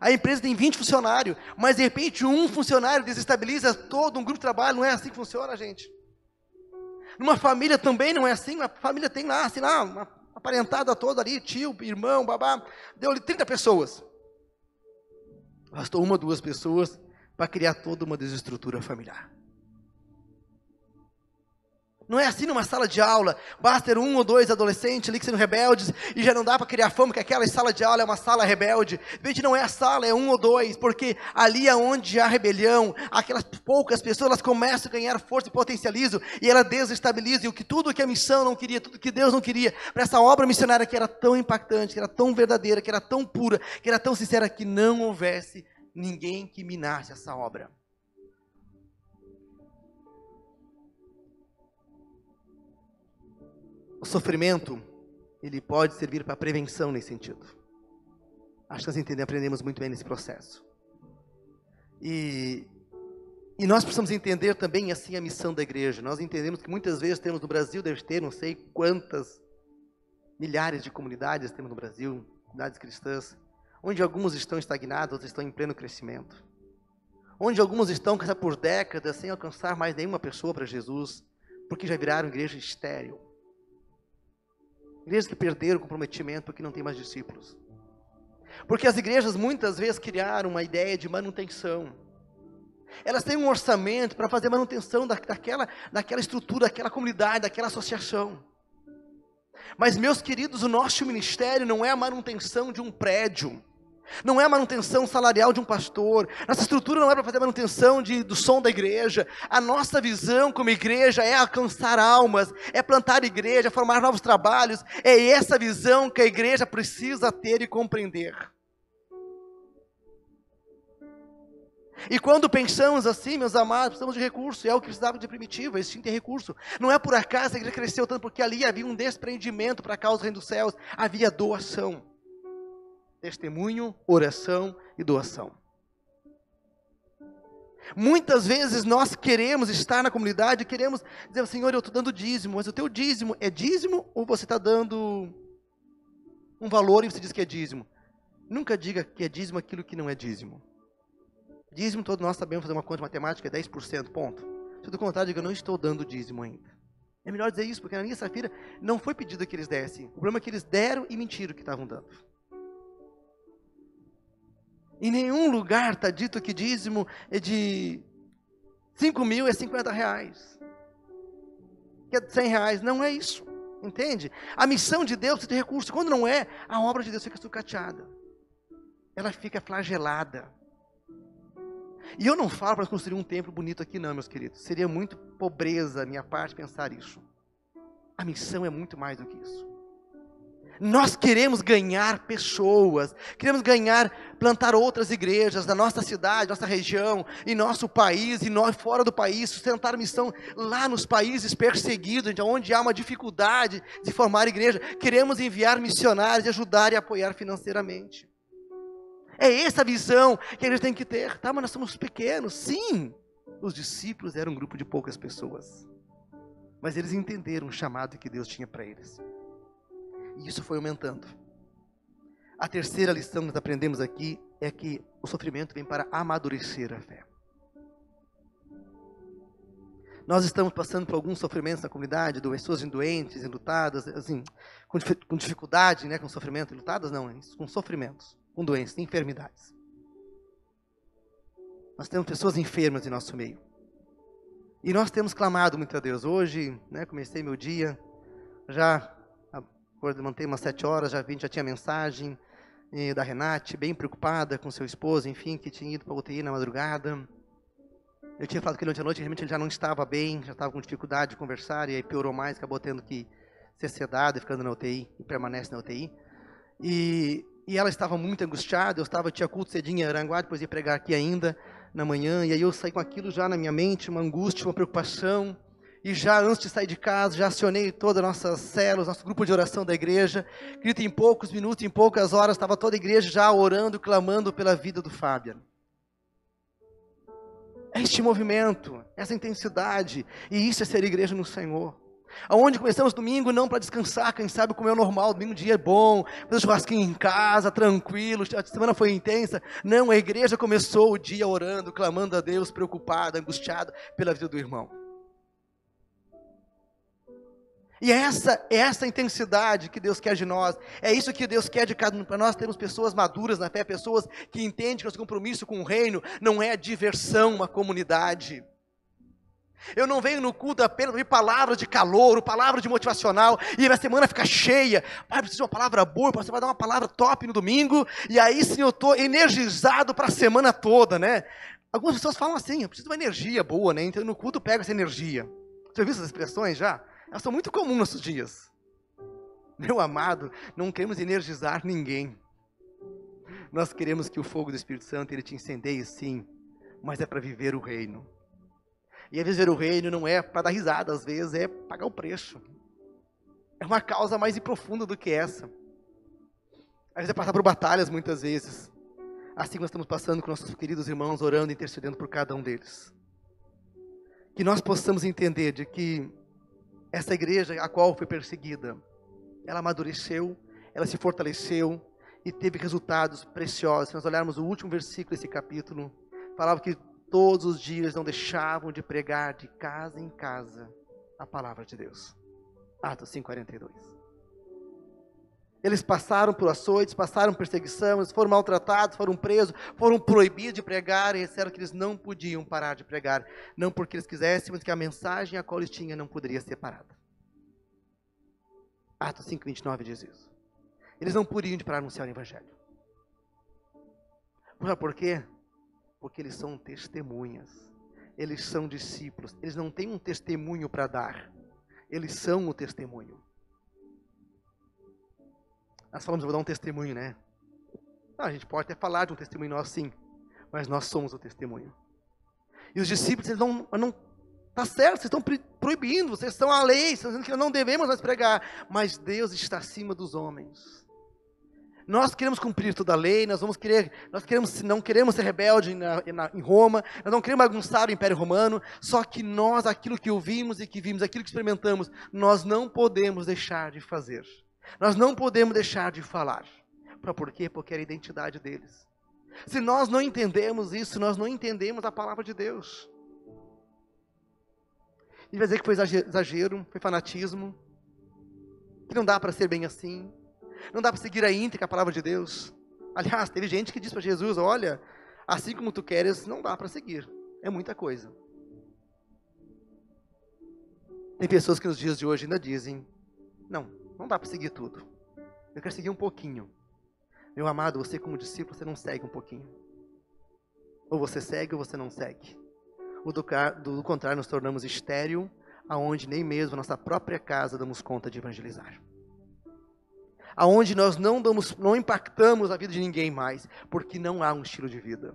A empresa tem 20 funcionários, mas de repente um funcionário desestabiliza todo um grupo de trabalho. Não é assim que funciona, gente. Numa família também não é assim. A família tem lá, sei lá, uma aparentada toda ali, tio, irmão, babá. Deu ali 30 pessoas. Bastou uma, duas pessoas para criar toda uma desestrutura familiar. Não é assim numa sala de aula, basta ter um ou dois adolescentes ali que sendo rebeldes, e já não dá para criar fama, que aquela sala de aula é uma sala rebelde. Gente, não é a sala, é um ou dois, porque ali é onde há rebelião, aquelas poucas pessoas, elas começam a ganhar força e potencializam, e ela desestabiliza, e tudo que a missão não queria, tudo que Deus não queria, para essa obra missionária que era tão impactante, que era tão verdadeira, que era tão pura, que era tão sincera, que não houvesse ninguém que minasse essa obra. O sofrimento, ele pode servir para prevenção nesse sentido. Acho que nós aprendemos muito bem nesse processo. E nós precisamos entender também, assim, a missão da igreja. Nós entendemos que muitas vezes temos no Brasil, deve ter não sei quantas milhares de comunidades temos no Brasil, comunidades cristãs, onde algumas estão estagnadas, outras estão em pleno crescimento. Onde algumas estão por décadas sem alcançar mais nenhuma pessoa para Jesus, porque já viraram igreja estéril. Igrejas que perderam o comprometimento porque não tem mais discípulos. Porque as igrejas muitas vezes criaram uma ideia de manutenção. Elas têm um orçamento para fazer manutenção daquela estrutura, daquela comunidade, daquela associação. Mas, meus queridos, o nosso ministério não é a manutenção de um prédio. Não é a manutenção salarial de um pastor. Nossa estrutura não é para fazer a manutenção do som da igreja. A nossa visão como igreja é alcançar almas, é plantar igreja, formar novos trabalhos. É essa visão que a igreja precisa ter e compreender. E quando pensamos assim, meus amados, precisamos de recurso. É o que precisava de primitivo, eles tinham que ter recurso. Não é por acaso a igreja cresceu tanto, porque ali havia um desprendimento para a causa do reino dos céus. Havia doação. Testemunho, oração e doação. Muitas vezes nós queremos estar na comunidade, queremos dizer, Senhor, eu estou dando dízimo, mas o teu dízimo é dízimo ou você está dando um valor e você diz que é dízimo? Nunca diga que é dízimo aquilo que não é dízimo. Dízimo, todos nós sabemos fazer uma conta matemática, é 10%, ponto. Se do contrário, diga, eu não estou dando dízimo ainda. É melhor dizer isso, porque a Ananias e Safira não foi pedido que eles dessem. O problema é que eles deram e mentiram que estavam dando. Em nenhum lugar está dito que dízimo é de 5.000 é R$50. Que é de R$100. Não é isso. Entende? A missão de Deus precisa de recurso. Quando não é, a obra de Deus fica sucateada. Ela fica flagelada. E eu não falo para construir um templo bonito aqui não, meus queridos. Seria muito pobreza a minha parte pensar isso. A missão é muito mais do que isso. Nós queremos ganhar pessoas, queremos plantar outras igrejas na nossa cidade, nossa região, em nosso país, e nós fora do país, sustentar missão lá nos países perseguidos, onde há uma dificuldade de formar igreja. Queremos enviar missionários e ajudar e apoiar financeiramente. É essa a visão que a gente tem que ter. Tá, mas nós somos pequenos. Sim, os discípulos eram um grupo de poucas pessoas, mas eles entenderam o chamado que Deus tinha para eles. E isso foi aumentando. A terceira lição que nós aprendemos aqui é que o sofrimento vem para amadurecer a fé. Nós estamos passando por alguns sofrimentos na comunidade, pessoas doentes, enlutadas, assim, com dificuldade, né, com sofrimento, enlutadas não, com sofrimentos, com doenças, enfermidades. Nós temos pessoas enfermas em nosso meio. E nós temos clamado muito a Deus. Hoje, né, comecei meu dia, já... Levantei umas 7 horas, já tinha mensagem da Renate, bem preocupada com seu esposo, enfim, que tinha ido para a UTI na madrugada. Eu tinha falado que ele ontem à noite, realmente ele já não estava bem, já estava com dificuldade de conversar, e aí piorou mais, acabou tendo que ser sedado, ficando na UTI, e permanece na UTI. E ela estava muito angustiada, tinha culto cedinho em Aranguá, depois ia pregar aqui ainda, na manhã, e aí eu saí com aquilo já na minha mente, uma angústia, uma preocupação, e já antes de sair de casa, já acionei todas as nossas células, nosso grupo de oração da igreja, grito em poucos minutos, em poucas horas, estava toda a igreja já orando, clamando pela vida do Fábio. Este movimento, essa intensidade, e isso é ser igreja no Senhor. Aonde começamos domingo, não para descansar, quem sabe comer o normal, domingo dia é bom, fazer um churrasquinho em casa, tranquilo, a semana foi intensa. Não, a igreja começou o dia orando, clamando a Deus, preocupada, angustiada pela vida do irmão. E essa intensidade que Deus quer de nós, é isso que Deus quer de cada um. Para nós termos pessoas maduras na fé, pessoas que entendem que nosso compromisso com o reino não é diversão, uma comunidade. Eu não venho no culto apenas ouvir palavras de calor, palavras de motivacional, e a minha semana fica cheia. Pai, preciso de uma palavra boa, você vai dar uma palavra top no domingo, e aí sim eu estou energizado para a semana toda, né? Algumas pessoas falam assim, eu preciso de uma energia boa, né? Então no culto eu pego essa energia. Você viu essas expressões já? Elas são muito comuns nos nossos dias. Meu amado, não queremos energizar ninguém. Nós queremos que o fogo do Espírito Santo, ele te incendeie sim, mas é para viver o reino. E às vezes ver o reino não é para dar risada, às vezes é pagar o preço. É uma causa mais profunda do que essa. Às vezes é passar por batalhas, muitas vezes. Assim que nós estamos passando com nossos queridos irmãos, orando e intercedendo por cada um deles. Que nós possamos entender de que essa igreja a qual foi perseguida, ela amadureceu, ela se fortaleceu e teve resultados preciosos. Se nós olharmos o último versículo desse capítulo, falava que todos os dias não deixavam de pregar de casa em casa a palavra de Deus. Atos 5:42. Eles passaram por açoites, passaram por perseguição, eles foram maltratados, foram presos, foram proibidos de pregar e disseram que eles não podiam parar de pregar. Não porque eles quisessem, mas que a mensagem a qual eles tinham não poderia ser parada. Atos 5:29 diz isso. Eles não podiam parar de anunciar o Evangelho. Sabe por quê? Porque eles são testemunhas, eles são discípulos, eles não têm um testemunho para dar, eles são o testemunho. Nós falamos, eu vou dar um testemunho, né? Não, a gente pode até falar de um testemunho nosso sim, mas nós somos o testemunho. E os discípulos, eles não tá certo, vocês estão proibindo, vocês são a lei, vocês estão dizendo que nós não devemos mais pregar, mas Deus está acima dos homens. Nós queremos cumprir toda a lei, não queremos ser rebelde em Roma, nós não queremos bagunçar o Império Romano, só que nós, aquilo que ouvimos e que vimos, aquilo que experimentamos, nós não podemos deixar de fazer. Nós não podemos deixar de falar. Por quê? Porque era a identidade deles. Se nós não entendemos isso, nós não entendemos a palavra de Deus. E vai dizer que foi exagero, foi fanatismo, que não dá para ser bem assim. Não dá para seguir a íntegra a palavra de Deus. Aliás, teve gente que disse para Jesus, olha, assim como tu queres, não dá para seguir. É muita coisa. Tem pessoas que nos dias de hoje ainda dizem, não dá para seguir tudo. Eu quero seguir um pouquinho. Meu amado, você como discípulo, você não segue um pouquinho. Ou você segue ou você não segue. Do contrário, nos tornamos estéril, aonde nem mesmo a nossa própria casa damos conta de evangelizar. Aonde nós não impactamos a vida de ninguém mais, porque não há um estilo de vida.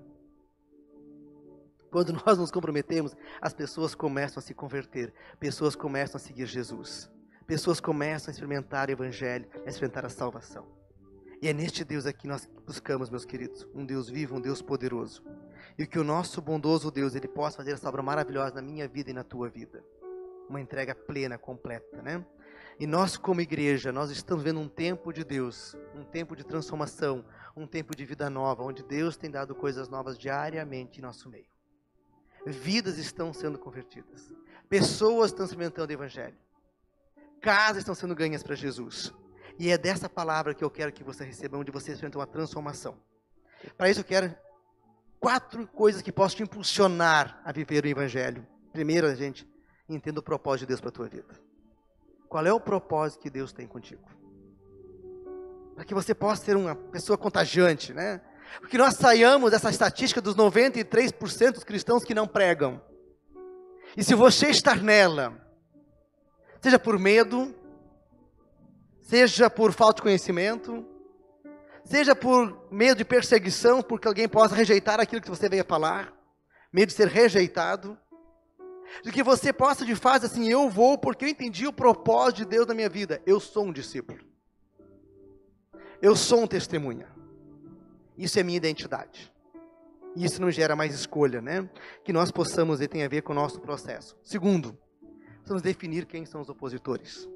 Quando nós nos comprometemos, as pessoas começam a se converter, pessoas começam a seguir Jesus, pessoas começam a experimentar o Evangelho, a experimentar a salvação. E é neste Deus aqui que nós buscamos, meus queridos, um Deus vivo, um Deus poderoso. E que o nosso bondoso Deus, ele possa fazer essa obra maravilhosa na minha vida e na tua vida. Uma entrega plena, completa, né? E nós como igreja, nós estamos vendo um tempo de Deus, um tempo de transformação, um tempo de vida nova, onde Deus tem dado coisas novas diariamente em nosso meio. Vidas estão sendo convertidas, pessoas estão experimentando o Evangelho, casas estão sendo ganhas para Jesus. E é dessa palavra que eu quero que você receba, onde você experimenta uma transformação. Para isso eu quero 4 coisas que possam te impulsionar a viver o Evangelho. Primeiro, gente, entenda o propósito de Deus para a tua vida. Qual é o propósito que Deus tem contigo? Para que você possa ser uma pessoa contagiante, né? Porque nós saiamos dessa estatística dos 93% dos cristãos que não pregam. E se você estar nela, seja por medo, seja por falta de conhecimento, seja por medo de perseguição, porque alguém possa rejeitar aquilo que você veio falar, medo de ser rejeitado, de que você possa de fato assim, eu vou porque eu entendi o propósito de Deus na minha vida, eu sou um discípulo, eu sou um testemunha, isso é minha identidade, isso não gera mais escolha, né? Que nós possamos, e tem a ver com o nosso processo. Segundo, precisamos definir quem são os opositores.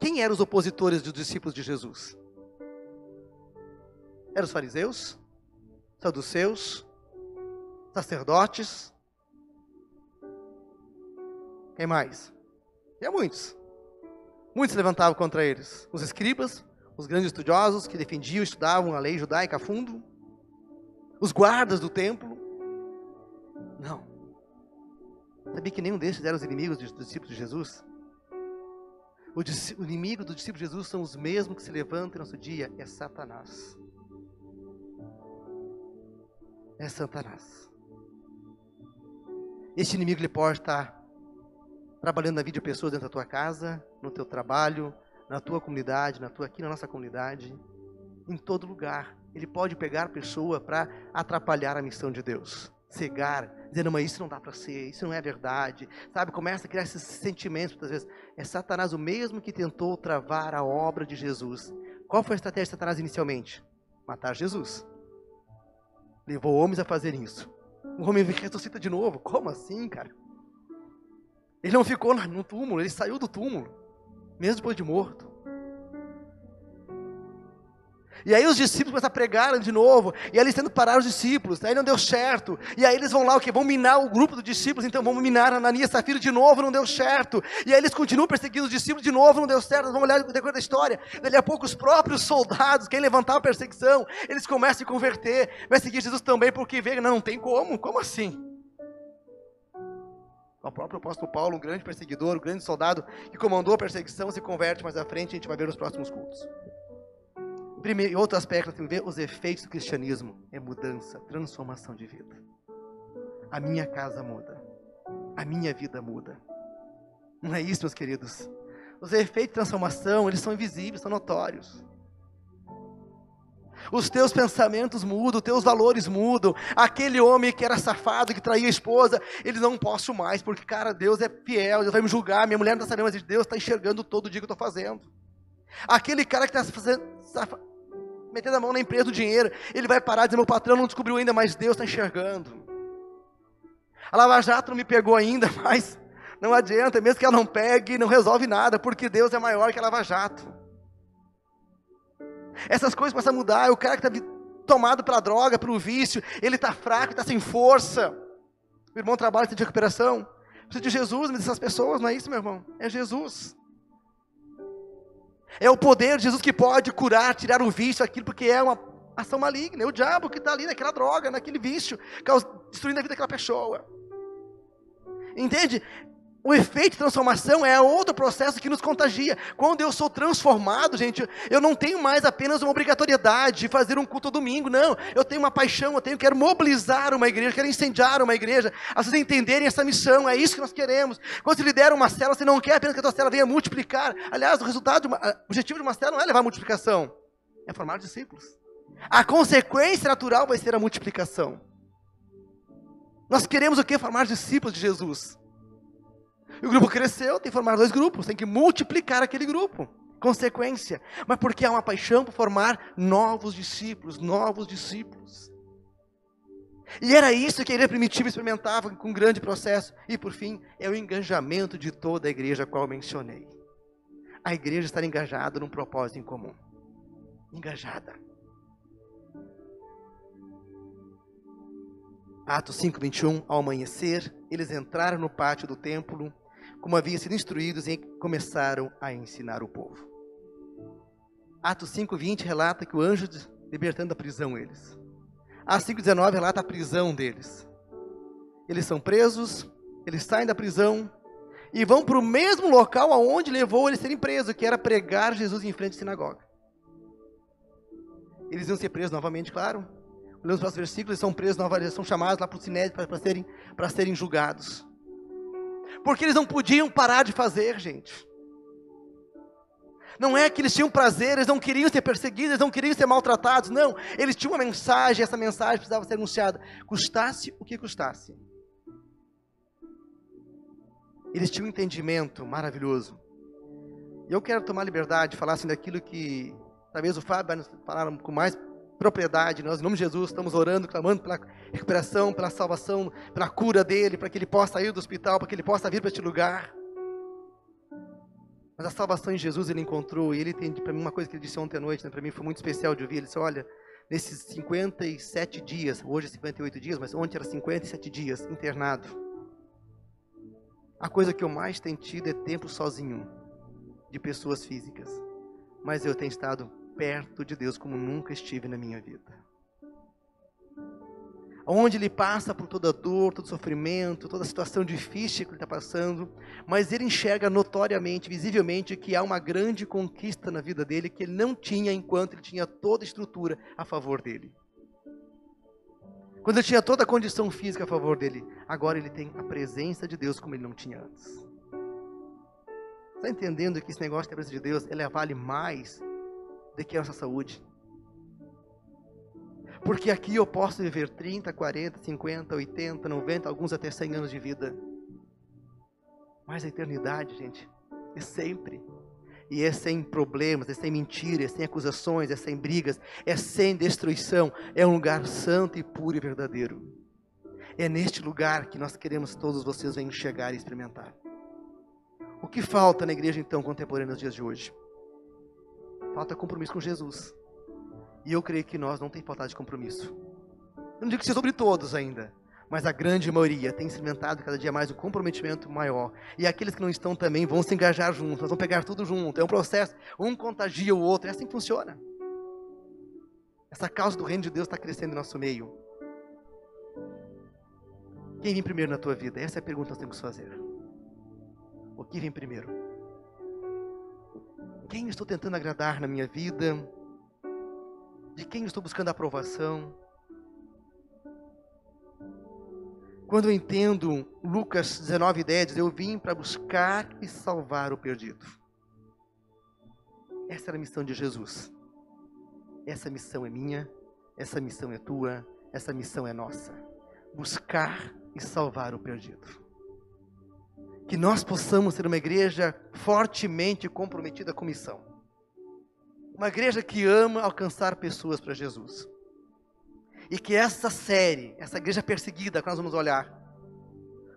Quem eram os opositores dos discípulos de Jesus? Eram os fariseus, saduceus, sacerdotes, quem mais? E há muitos. Muitos se levantavam contra eles. Os escribas, os grandes estudiosos que defendiam e estudavam a lei judaica a fundo. Os guardas do templo. Não. Sabia que nenhum desses eram os inimigos dos discípulos de Jesus? O inimigo dos discípulos de Jesus são os mesmos que se levantam em nosso dia. É Satanás. É Satanás. Este inimigo ele pode estar trabalhando na vida de pessoas dentro da tua casa, no teu trabalho, na tua comunidade, aqui na nossa comunidade, em todo lugar. Ele pode pegar a pessoa para atrapalhar a missão de Deus, cegar, dizendo, mas isso não dá para ser, isso não é verdade, sabe, começa a criar esses sentimentos, muitas vezes, é Satanás o mesmo que tentou travar a obra de Jesus. Qual foi a estratégia de Satanás inicialmente? Matar Jesus. Levou homens a fazer isso. O homem ressuscita de novo. Como assim, cara? Ele não ficou no túmulo, ele saiu do túmulo, mesmo depois de morto. E aí os discípulos começam a pregar de novo, e aí eles tentam parar os discípulos, aí não deu certo, e aí eles vão lá, o quê? Vão minar o grupo dos discípulos, então vão minar Ananias e Safira de novo, não deu certo, e aí eles continuam perseguindo os discípulos de novo, não deu certo, eles vão olhar o decorrer da história, dali a pouco os próprios soldados, quem levantava a perseguição, eles começam a se converter, vai seguir Jesus também, porque vê, não tem como assim? O próprio apóstolo Paulo, um grande perseguidor, um grande soldado, que comandou a perseguição, se converte mais à frente, a gente vai ver nos próximos cultos. Primeiro, outro aspecto, nós temos que ver os efeitos do cristianismo. É mudança, transformação de vida. A minha casa muda. A minha vida muda. Não é isso, meus queridos? Os efeitos de transformação, eles são invisíveis, são notórios. Os teus pensamentos mudam, os teus valores mudam. Aquele homem que era safado, que traía a esposa, ele não posso mais, porque, cara, Deus é fiel, Deus vai me julgar, minha mulher não está sabendo, mas Deus está enxergando todo dia que eu estou fazendo. Aquele cara que está metendo a mão na empresa do dinheiro, ele vai parar e dizer, meu patrão não descobriu ainda, mas Deus está enxergando. A Lava Jato não me pegou ainda, mas não adianta, mesmo que ela não pegue, não resolve nada, porque Deus é maior que a Lava Jato. Essas coisas começam a mudar, o cara que está tomado pela droga, pelo vício, ele está fraco, está sem força. O irmão trabalha, tem de recuperação, precisa de Jesus, mas essas pessoas, não é isso, meu irmão? É Jesus. É o poder de Jesus que pode curar, tirar o vício, aquilo, porque é uma ação maligna, é o diabo que está ali naquela droga, naquele vício, destruindo a vida daquela pessoa. Entende? O efeito de transformação é outro processo que nos contagia. Quando eu sou transformado, gente, eu não tenho mais apenas uma obrigatoriedade de fazer um culto ao domingo, não. Eu tenho uma paixão, quero mobilizar uma igreja, quero incendiar uma igreja. As pessoas entenderem essa missão, é isso que nós queremos. Quando você lidera uma célula, você não quer apenas que a tua célula venha multiplicar. Aliás, o objetivo de uma célula não é levar a multiplicação, é formar discípulos. A consequência natural vai ser a multiplicação. Nós queremos o quê? Formar discípulos de Jesus. O grupo cresceu, tem que formar dois grupos, tem que multiplicar aquele grupo, consequência, mas porque há uma paixão por formar novos discípulos, e era isso que a igreja primitiva experimentava com um grande processo, e por fim, é o engajamento de toda a igreja a qual eu mencionei, a igreja estar engajada num propósito em comum, Atos 5:21, ao amanhecer, eles entraram no pátio do templo, como haviam sido instruídos, e começaram a ensinar o povo. Atos 5:20 relata que o anjo libertando da prisão eles. Atos 5:19 relata a prisão deles. Eles são presos, eles saem da prisão e vão para o mesmo local aonde levou eles serem presos, que era pregar Jesus em frente à sinagoga. Eles iam ser presos novamente, claro. Lemos os próximos versículos, eles são presos novamente, são chamados lá para o Sinédrio para serem julgados. porque eles não podiam parar de fazer, gente. Não é que eles tinham prazer, eles não queriam ser perseguidos, eles não queriam ser maltratados, não. Eles tinham uma mensagem, essa mensagem precisava ser anunciada, custasse o que custasse. Eles tinham um entendimento maravilhoso. E eu quero tomar liberdade de falar assim daquilo que talvez o Fábio vai nos falar com mais propriedade. Nós, em nome de Jesus, estamos orando, clamando pela recuperação, pela salvação, pela cura dele, para que ele possa sair do hospital, para que ele possa vir para este lugar. Mas a salvação em Jesus ele encontrou, e ele tem, para mim, uma coisa que ele disse ontem à noite, né, para mim foi muito especial de ouvir. Ele disse: olha, nesses 57 dias, hoje é 58 dias, mas ontem era 57 dias internado, a coisa que eu mais tenho tido é tempo sozinho, de pessoas físicas, mas eu tenho estado perto de Deus como nunca estive na minha vida. Onde ele passa por toda dor, todo sofrimento, toda situação difícil que ele está passando, mas ele enxerga notoriamente, visivelmente, que há uma grande conquista na vida dele, que ele não tinha enquanto ele tinha toda a estrutura a favor dele. Quando ele tinha toda a condição física a favor dele, agora ele tem a presença de Deus como ele não tinha antes. Está entendendo que esse negócio da presença de Deus, ela vale mais do que a nossa saúde? Porque aqui eu posso viver 30, 40, 50, 80, 90, alguns até 100 anos de vida. Mas a eternidade, gente, é sempre. E é sem problemas, é sem mentiras, é sem acusações, é sem brigas, é sem destruição. É um lugar santo e puro e verdadeiro. É neste lugar que nós queremos todos vocês venham chegar e experimentar. O que falta na igreja, então, contemporânea nos dias de hoje? Falta compromisso com Jesus. E eu creio que nós não temos faltado de compromisso. Eu não digo que seja sobre todos ainda, mas a grande maioria tem experimentado cada dia mais um comprometimento maior. E aqueles que não estão também vão se engajar juntos, nós vamos pegar tudo junto. É um processo, um contagia o outro, é assim que funciona. Essa causa do reino de Deus está crescendo em nosso meio. Quem vem primeiro na tua vida? Essa é a pergunta que nós temos que fazer. O que vem primeiro? Quem eu estou tentando agradar na minha vida? De quem eu estou buscando a aprovação? Quando eu entendo Lucas 19:10, eu vim para buscar e salvar o perdido. Essa era a missão de Jesus. Essa missão é minha, essa missão é tua, essa missão é nossa. Buscar e salvar o perdido. Que nós possamos ser uma igreja fortemente comprometida com missão. Uma igreja que ama alcançar pessoas para Jesus. E que essa série, essa igreja perseguida que nós vamos olhar,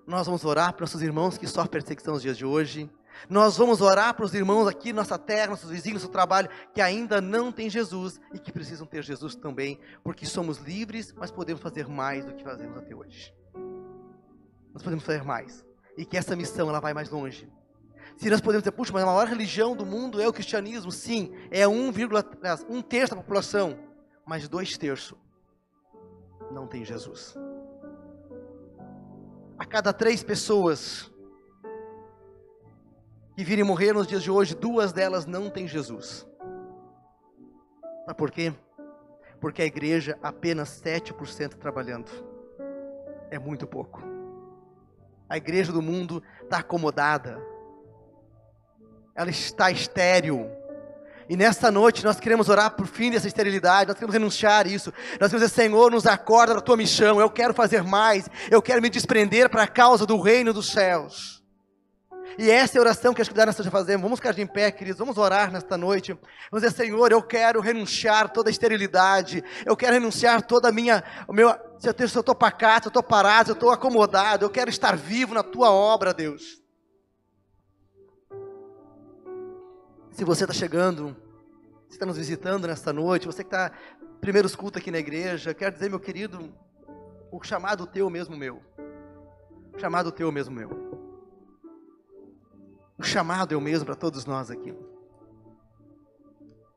nós vamos orar para nossos irmãos que sofrem perseguição nos dias de hoje. Nós vamos orar para os irmãos aqui, nossa terra, nossos vizinhos, nosso trabalho, que ainda não tem Jesus e que precisam ter Jesus também. Porque somos livres, mas podemos fazer mais do que fazemos até hoje. Nós podemos fazer mais. E que essa missão, ela vai mais longe. Se nós podemos dizer, puxa, mas a maior religião do mundo é o cristianismo, sim, é 1/3 da população, mas 2/3 não tem Jesus. A cada 3 pessoas que virem morrer nos dias de hoje, 2 delas não têm Jesus. Sabe por quê? Porque a igreja, apenas 7% trabalhando, é muito pouco. A igreja do mundo está acomodada. Ela está estéril. E nesta noite nós queremos orar por fim dessa esterilidade, nós queremos renunciar a isso. Nós queremos dizer, Senhor, nos acorda da tua missão, eu quero fazer mais, eu quero me desprender para a causa do reino dos céus. E essa é a oração que acho que dá nessa fazemos. Vamos ficar de pé, queridos, vamos orar nesta noite. Vamos dizer, Senhor, eu quero renunciar toda a esterilidade, eu quero renunciar toda a minha... Se eu estou pacato, se eu estou parado, se eu estou acomodado, eu quero estar vivo na tua obra, Deus. Se você está chegando, se está nos visitando nesta noite, você que está primeiros cultos aqui na igreja, quero dizer, meu querido, o chamado teu mesmo meu. O chamado teu mesmo meu. O chamado é o mesmo para todos nós aqui.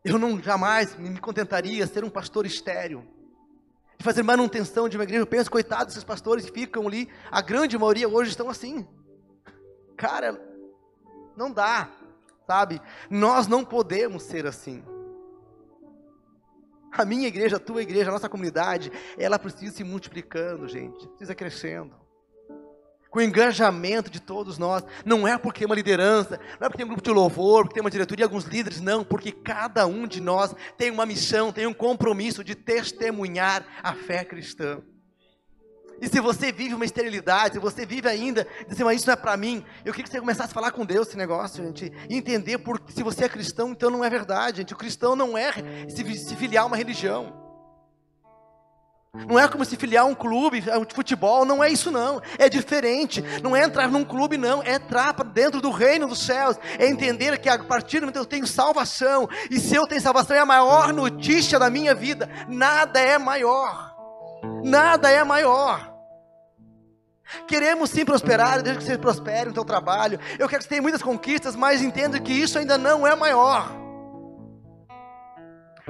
Eu não jamais me contentaria de ser um pastor estéril, de fazer manutenção de uma igreja. Eu penso, coitado, esses pastores que ficam ali, a grande maioria hoje estão assim. Cara, não dá. Sabe, nós não podemos ser assim. A minha igreja, a tua igreja, a nossa comunidade, ela precisa se multiplicando, gente, precisa crescendo. com o engajamento de todos nós. Não é porque tem uma liderança, não é porque tem um grupo de louvor, porque tem uma diretoria e alguns líderes, não, porque cada um de nós tem uma missão, tem um compromisso de testemunhar a fé cristã. E se você vive uma esterilidade, se você vive ainda, dizendo, mas isso não é para mim, eu queria que você começasse a falar com Deus esse negócio, gente, e entender, porque se você é cristão, então não é verdade, gente, o cristão não é se filiar a uma religião, não é como se filiar a um clube de futebol, não é isso não, é diferente, não é entrar num clube não, é entrar dentro do reino dos céus, é entender que a partir do momento eu tenho salvação, e se eu tenho salvação é a maior notícia da minha vida, nada é maior, nada é maior. Queremos sim prosperar, desde que você prospere no seu trabalho, eu quero que você tenha muitas conquistas, mas entenda que isso ainda não é maior.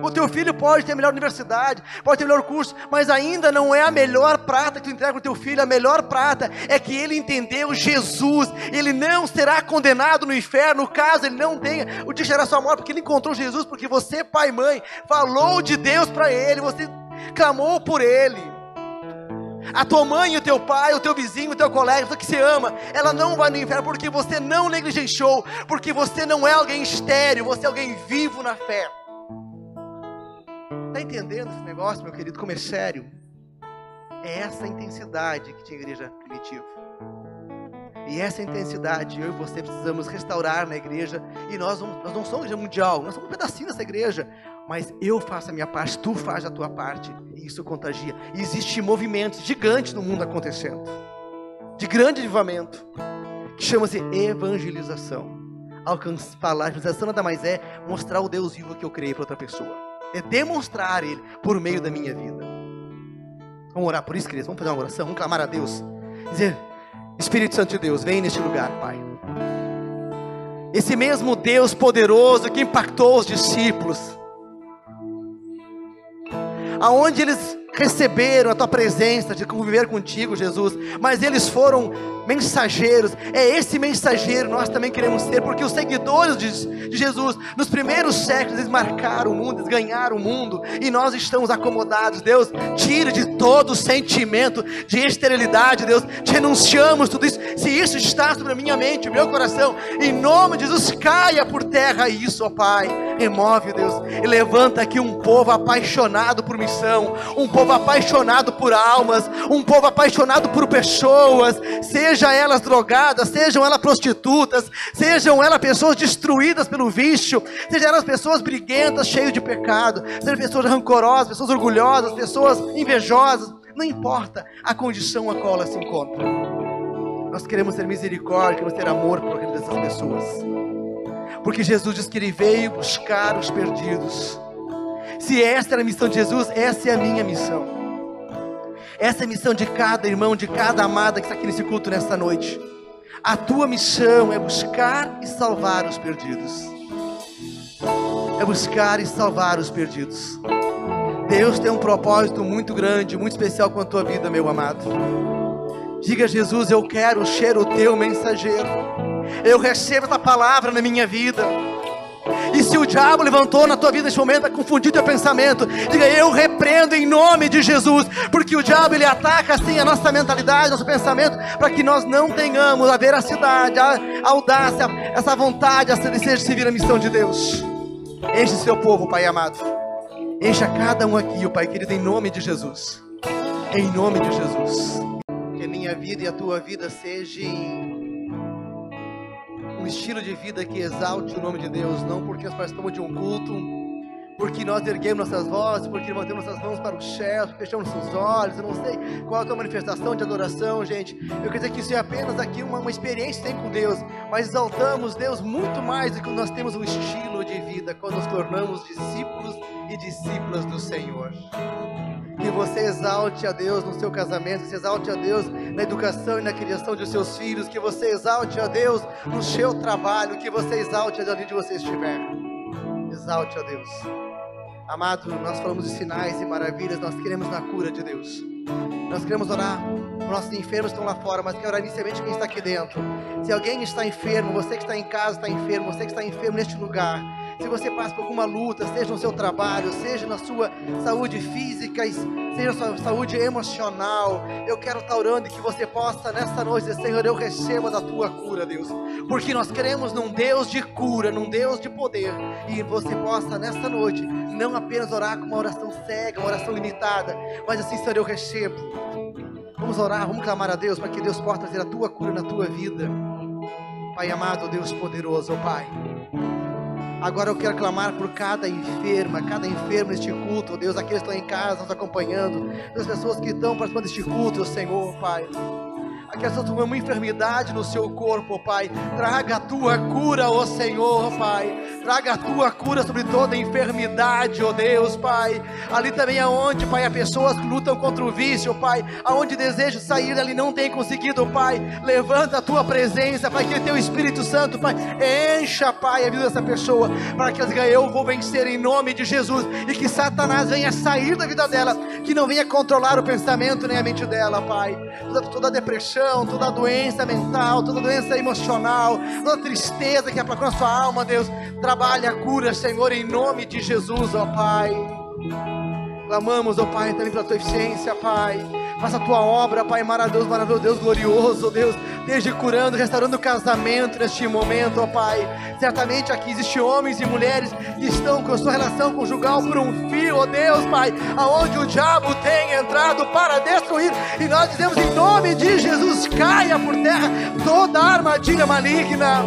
O teu filho pode ter a melhor universidade, pode ter o melhor curso, mas ainda não é a melhor prata que tu entrega para o teu filho. A melhor prata é que ele entendeu Jesus, ele não será condenado no inferno, caso ele não tenha o dia chegará a sua morte, porque ele encontrou Jesus, porque você, pai e mãe, falou de Deus para ele, você clamou por ele. A tua mãe, o teu pai, o teu vizinho, o teu colega, a pessoa que você ama, ela não vai no inferno porque você não negligenciou, porque você não é alguém estéril, você é alguém vivo na fé. Está entendendo esse negócio, meu querido, como é sério? É essa intensidade que tinha a igreja primitiva. E essa intensidade eu e você precisamos restaurar na igreja. E nós não somos igreja mundial, nós somos um pedacinho dessa igreja. Mas eu faço a minha parte, tu faz a tua parte. E isso contagia. E existem movimentos gigantes no mundo acontecendo, de grande avivamento, que chama-se evangelização. Falar evangelização nada mais é mostrar o Deus vivo que eu criei para outra pessoa. É demonstrar Ele por meio da minha vida. Vamos orar por isso, queridos? Vamos fazer uma oração, vamos clamar a Deus. Dizer, Espírito Santo de Deus, vem neste lugar, Pai. Esse mesmo Deus poderoso que impactou os discípulos, aonde eles receberam a Tua presença, de conviver contigo, Jesus, mas eles foram mensageiros. É esse mensageiro nós também queremos ser, porque os seguidores de Jesus, nos primeiros séculos, eles marcaram o mundo, eles ganharam o mundo, e nós estamos acomodados. Deus, tira de todo sentimento de esterilidade, Deus, te renunciamos tudo isso. Se isso está sobre a minha mente, o meu coração, em nome de Jesus, caia por terra isso, ó Pai. Remove, Deus, e levanta aqui um povo apaixonado por missão, um povo apaixonado por almas, um povo apaixonado por pessoas, seja elas drogadas, sejam elas prostitutas, sejam elas pessoas destruídas pelo vício, sejam elas pessoas briguentas, cheias de pecado, sejam pessoas rancorosas, pessoas orgulhosas, pessoas invejosas, não importa a condição a qual elas se encontram. Nós queremos ter misericórdia, queremos ter amor por aquelas dessas pessoas, porque Jesus diz que Ele veio buscar os perdidos. Se esta era a missão de Jesus, essa é a minha missão. Essa é a missão de cada irmão, de cada amada que está aqui nesse culto nesta noite. A tua missão é buscar e salvar os perdidos. É buscar e salvar os perdidos. Deus tem um propósito muito grande, muito especial com a tua vida, meu amado. Diga a Jesus, eu quero ser o teu mensageiro. Eu recebo essa palavra na minha vida. E se o diabo levantou na tua vida neste momento, vai confundir teu pensamento, diga, eu repreendo em nome de Jesus, porque o diabo ele ataca assim a nossa mentalidade, nosso pensamento, para que nós não tenhamos a veracidade, a audácia, essa vontade, esse desejo de servir a missão de Deus. Enche o seu povo, Pai amado, enche a cada um aqui, Pai querido, em nome de Jesus, em nome de Jesus. Que a minha vida e a tua vida sejam um estilo de vida que exalte o nome de Deus, não porque nós participamos de um culto, porque nós erguemos nossas vozes, porque levantamos nossas mãos para o céu, fechamos nossos olhos, eu não sei qual é a tua manifestação de adoração, gente. Eu quero dizer que isso é apenas aqui uma experiência que tem com Deus, mas exaltamos Deus muito mais do que nós temos um estilo de vida, quando nos tornamos discípulos e discípulas do Senhor. Que você exalte a Deus no seu casamento, que você exalte a Deus na educação e na criação de seus filhos, que você exalte a Deus no seu trabalho, que você exalte a Deus onde você estiver. Exalte a Deus. Amado, nós falamos de sinais e maravilhas, nós queremos na cura de Deus. Nós queremos orar, nossos enfermos estão lá fora, mas quero orar inicialmente quem está aqui dentro. Se alguém está enfermo, você que está em casa está enfermo, você que está enfermo neste lugar, se você passa por alguma luta, seja no seu trabalho, seja na sua saúde física, seja na sua saúde emocional, eu quero estar orando que você possa nessa noite dizer: Senhor, eu recebo da tua cura, Deus, porque nós queremos num Deus de cura, num Deus de poder, e você possa nessa noite não apenas orar com uma oração cega, uma oração limitada, mas assim: Senhor, eu recebo. Vamos orar, vamos clamar a Deus para que Deus possa trazer a tua cura na tua vida. Pai amado, Deus poderoso, Pai, agora eu quero clamar por cada enfermo neste culto, Deus, aqueles que estão em casa nos acompanhando, as pessoas que estão participando deste culto, Senhor, Pai, aquelas pessoas que têm uma enfermidade no seu corpo, Pai, traga a tua cura, ó Senhor, Pai, traga a tua cura sobre toda enfermidade, ó Deus, Pai, ali também aonde, Pai, há pessoas que lutam contra o vício, Pai, aonde desejo sair ali não tem conseguido, Pai, levanta a tua presença, Pai, que teu Espírito Santo, Pai, encha, Pai, a vida dessa pessoa, para que ela diga: eu vou vencer em nome de Jesus, e que Satanás venha sair da vida dela, que não venha controlar o pensamento nem a mente dela, Pai, toda a depressão, toda a doença mental, toda a doença emocional, toda a tristeza que apacou na sua alma, Deus, trabalha, cura, Senhor, em nome de Jesus, ó Pai. Clamamos, ó Pai, também pela tua eficiência, Pai. Faça a tua obra, Pai, maravilhoso, Deus glorioso, Deus, desde curando, restaurando o casamento neste momento, ó Pai. Certamente aqui existem homens e mulheres que estão com a sua relação conjugal por um fio, ó Deus, Pai, aonde o diabo tem entrado para destruir, e nós dizemos em nome de Jesus: caia por terra toda armadilha maligna,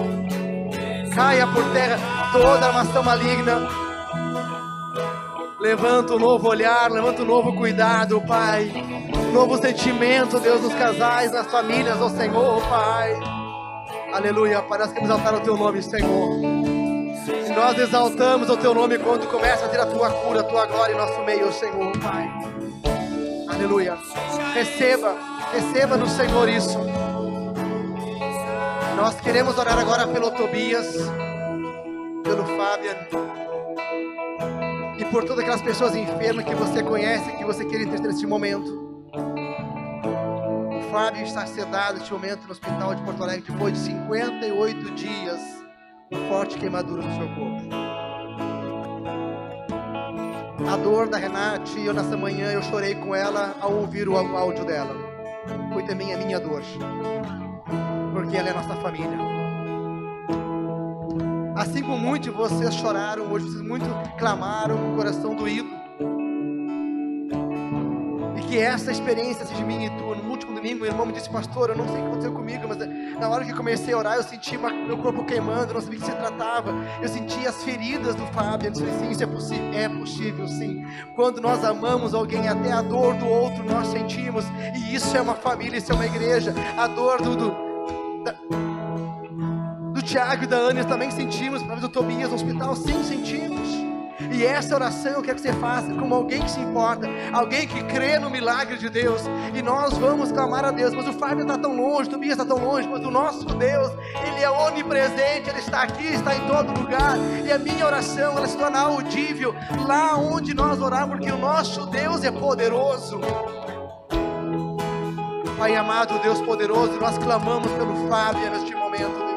caia por terra toda armação maligna. Levanta um novo olhar, levanta um novo cuidado, Pai, novo sentimento, Deus, nos casais, nas famílias, ó Senhor, Pai, aleluia, Pai, nós queremos exaltar o teu nome, Senhor, e nós exaltamos o teu nome quando começa a ter a tua cura, a tua glória em nosso meio, Senhor, Pai, aleluia, receba no Senhor isso. Nós queremos orar agora pelo Tobias, pelo Fábio, e por todas aquelas pessoas enfermas que você conhece, que você quer interceder neste momento. O Fábio está sedado neste momento no hospital de Porto Alegre, depois de 58 dias, com forte queimadura no seu corpo. A dor da Renate, eu nessa manhã, eu chorei com ela ao ouvir o áudio dela. Foi também a minha dor, porque ela é a nossa família. Assim como muitos de vocês choraram hoje, vocês muito clamaram com o coração doído. Que essa experiência seja de mim e tu. No último domingo, o irmão me disse: pastor, eu não sei o que aconteceu comigo, mas na hora que eu comecei a orar, eu senti meu corpo queimando, eu não sabia o que se tratava, eu senti as feridas do Fábio. Eu disse: sim, isso é possível sim, quando nós amamos alguém, até a dor do outro nós sentimos, e isso é uma família, isso é uma igreja. A dor do Tiago e da Ana também sentimos, mas do Tobias no hospital, sim, sentimos. E essa oração eu quero que você faça como alguém que se importa, alguém que crê no milagre de Deus. E nós vamos clamar a Deus, mas o Fábio está tão longe, o Tobias está tão longe, mas o nosso Deus, Ele é onipresente, Ele está aqui, está em todo lugar. E a minha oração, ela se torna audível lá onde nós orarmos, porque o nosso Deus é poderoso. Pai amado, Deus poderoso, nós clamamos pelo Fábio neste momento, Deus.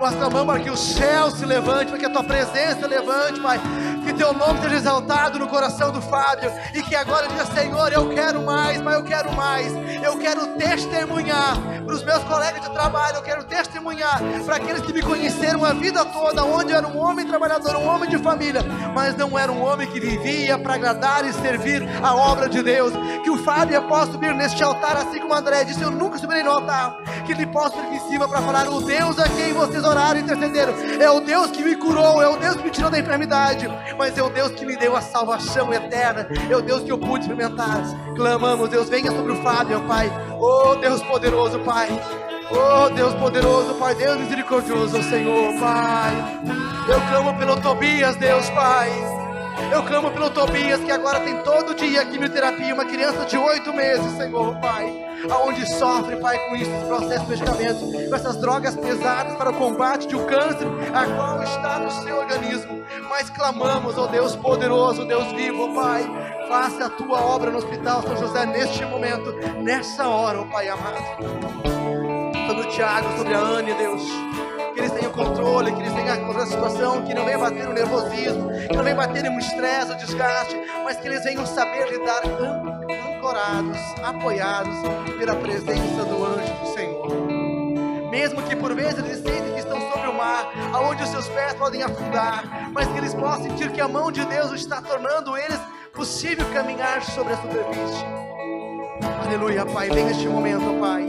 Nós clamamos para que o céu se levante, para que a tua presença se levante, Pai. Que teu nome seja exaltado no coração do Fábio. E que agora diga: Senhor, eu quero mais, Pai, eu quero mais. Eu quero testemunhar para os meus colegas de trabalho. Eu quero testemunhar para aqueles que me conheceram a vida toda, onde eu era um homem trabalhador, um homem de família, mas não era um homem que vivia para agradar e servir a obra de Deus. Que o Fábio possa subir neste altar, assim como André disse: eu nunca subirei no altar. Que ele possa ir aqui em cima para falar: o Deus a quem vocês oraram e intercederam é o Deus que me curou, é o Deus que me tirou da enfermidade, mas é o Deus que me deu a salvação eterna, é o Deus que eu pude experimentar. Clamamos, Deus, venha sobre o Fábio, Pai. Oh Deus poderoso, Pai. Oh Deus poderoso, Pai, Deus misericordioso, Senhor, Pai. Eu clamo pelo Tobias, Deus, Pai. Eu clamo pelo Tobias, que agora tem todo dia quimioterapia, uma criança de 8 meses, Senhor, Pai, aonde sofre, Pai, com isso, esse processo de medicamento, com essas drogas pesadas para o combate de um câncer, a qual está no seu organismo. Mas clamamos, ó Deus poderoso, Deus vivo, Pai, faça a tua obra no hospital São José neste momento, nessa hora, ó Pai amado. Sobre o Tiago, sobre a Anne, Deus, que eles tenham controle, que eles venham a controlar a situação, que não venha bater o nervosismo, que não venha bater o estresse, o desgaste, mas que eles venham saber lidar ancorados, apoiados pela presença do anjo do Senhor. Mesmo que por vezes eles sentem que estão sobre o mar, aonde os seus pés podem afundar, mas que eles possam sentir que a mão de Deus está tornando eles possível caminhar sobre a superfície. Aleluia, Pai, vem neste momento, Pai.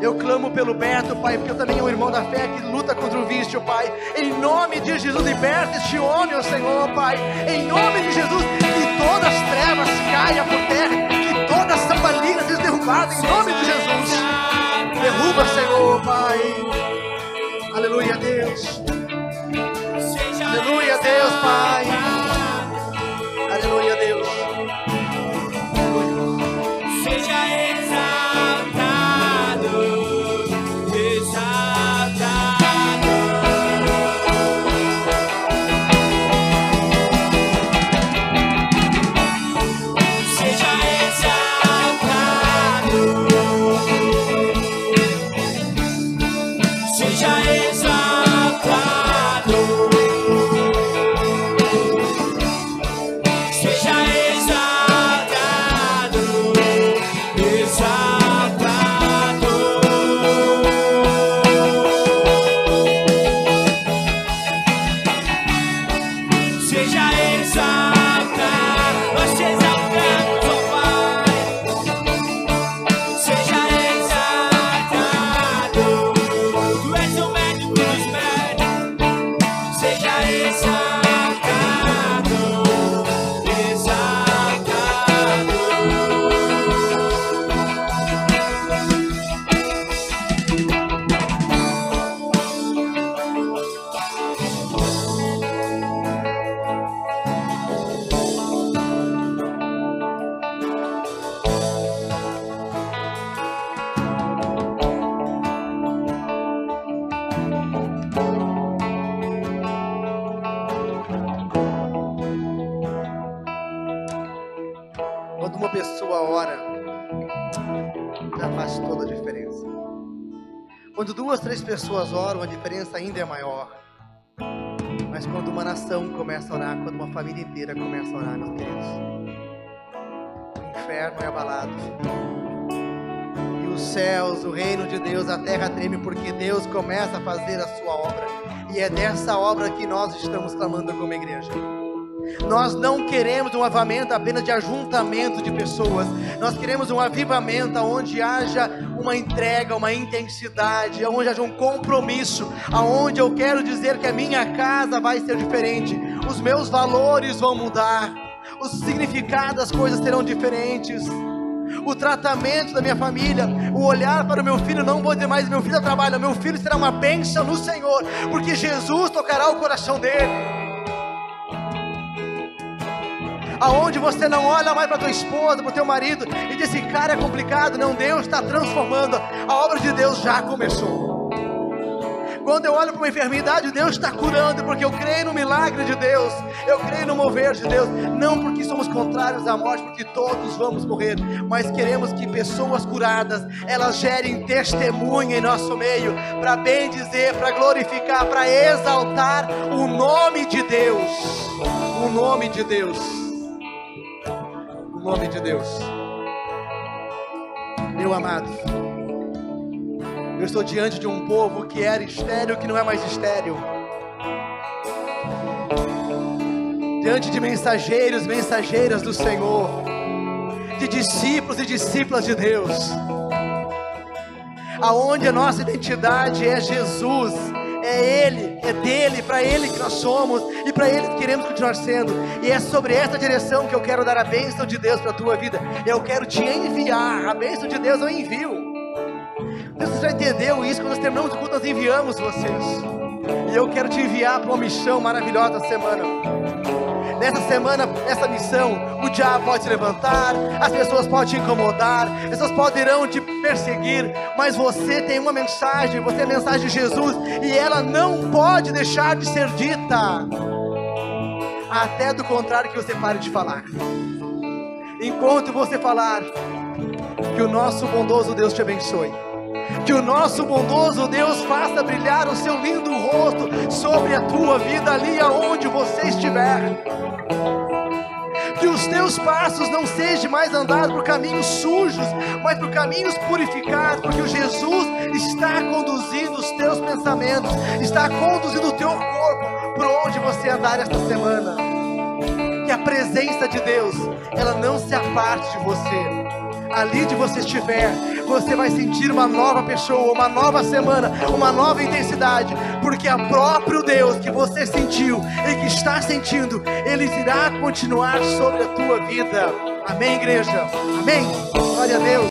Eu clamo pelo Beto, Pai, porque eu também é um irmão da fé que luta contra o vício, Pai. Em nome de Jesus, liberta este homem, ó Senhor, Pai. Em nome de Jesus, que todas as trevas caiam por terra, que todas as sambalinas sejam derrubadas, em nome de Jesus. Derruba, Senhor, Pai. Aleluia, Deus. Aleluia, Deus, Pai. Aleluia, Deus. Seja pessoas oram, a diferença ainda é maior. Mas quando uma nação começa a orar, quando uma família inteira começa a orar, meus queridos, o inferno é abalado e os céus, o reino de Deus, a terra treme, porque Deus começa a fazer a sua obra. E é dessa obra que nós estamos clamando como igreja. Nós não queremos um avivamento apenas de ajuntamento de pessoas. Nós queremos um avivamento onde haja uma entrega, uma intensidade, onde haja um compromisso, aonde eu quero dizer que a minha casa vai ser diferente, os meus valores vão mudar, o significado das coisas serão diferentes, o tratamento da minha família, o olhar para o meu filho, não vou dizer mais meu filho trabalha, meu filho será uma bênção no Senhor, porque Jesus tocará o coração dele. Aonde você não olha mais para tua esposa, para o teu marido e diz, esse cara é complicado, não, Deus está transformando, a obra de Deus já começou. Quando eu olho para uma enfermidade, Deus está curando, porque eu creio no milagre de Deus, eu creio no mover de Deus, não porque somos contrários à morte, porque todos vamos morrer, mas queremos que pessoas curadas, elas gerem testemunha em nosso meio, para bendizer, para glorificar, para exaltar o nome de Deus, o nome de Deus. Em nome de Deus, meu amado, eu estou diante de um povo que era estéril, que não é mais estéril, diante de mensageiros, mensageiras do Senhor, de discípulos e discípulas de Deus, aonde a nossa identidade é Jesus, é Ele, é dele, para Ele que nós somos e para Ele que queremos continuar sendo. E é sobre essa direção que eu quero dar a bênção de Deus para a tua vida. Eu quero te enviar, a bênção de Deus eu envio. Você já entendeu isso? Quando nós terminamos o culto, nós enviamos vocês. E eu quero te enviar para uma missão maravilhosa essa semana. Nessa semana, essa missão, o diabo pode te levantar, as pessoas podem te incomodar, as pessoas poderão te perseguir, mas você tem uma mensagem, você é a mensagem de Jesus, e ela não pode deixar de ser dita, até do contrário que você pare de falar. Enquanto você falar, que o nosso bondoso Deus te abençoe, Que o nosso bondoso Deus faça brilhar o seu lindo rosto sobre a tua vida ali aonde você estiver. Que os teus passos não sejam mais andar por caminhos sujos, mas por caminhos purificados, porque o Jesus está conduzindo os teus pensamentos, está conduzindo o teu corpo por onde você andar esta semana. Que a presença de Deus, ela não se aparte de você. Ali de você estiver, você vai sentir uma nova pessoa, uma nova semana, uma nova intensidade, porque é o próprio Deus que você sentiu e que está sentindo, Ele irá continuar sobre a tua vida. Amém, igreja? Amém? Glória a Deus.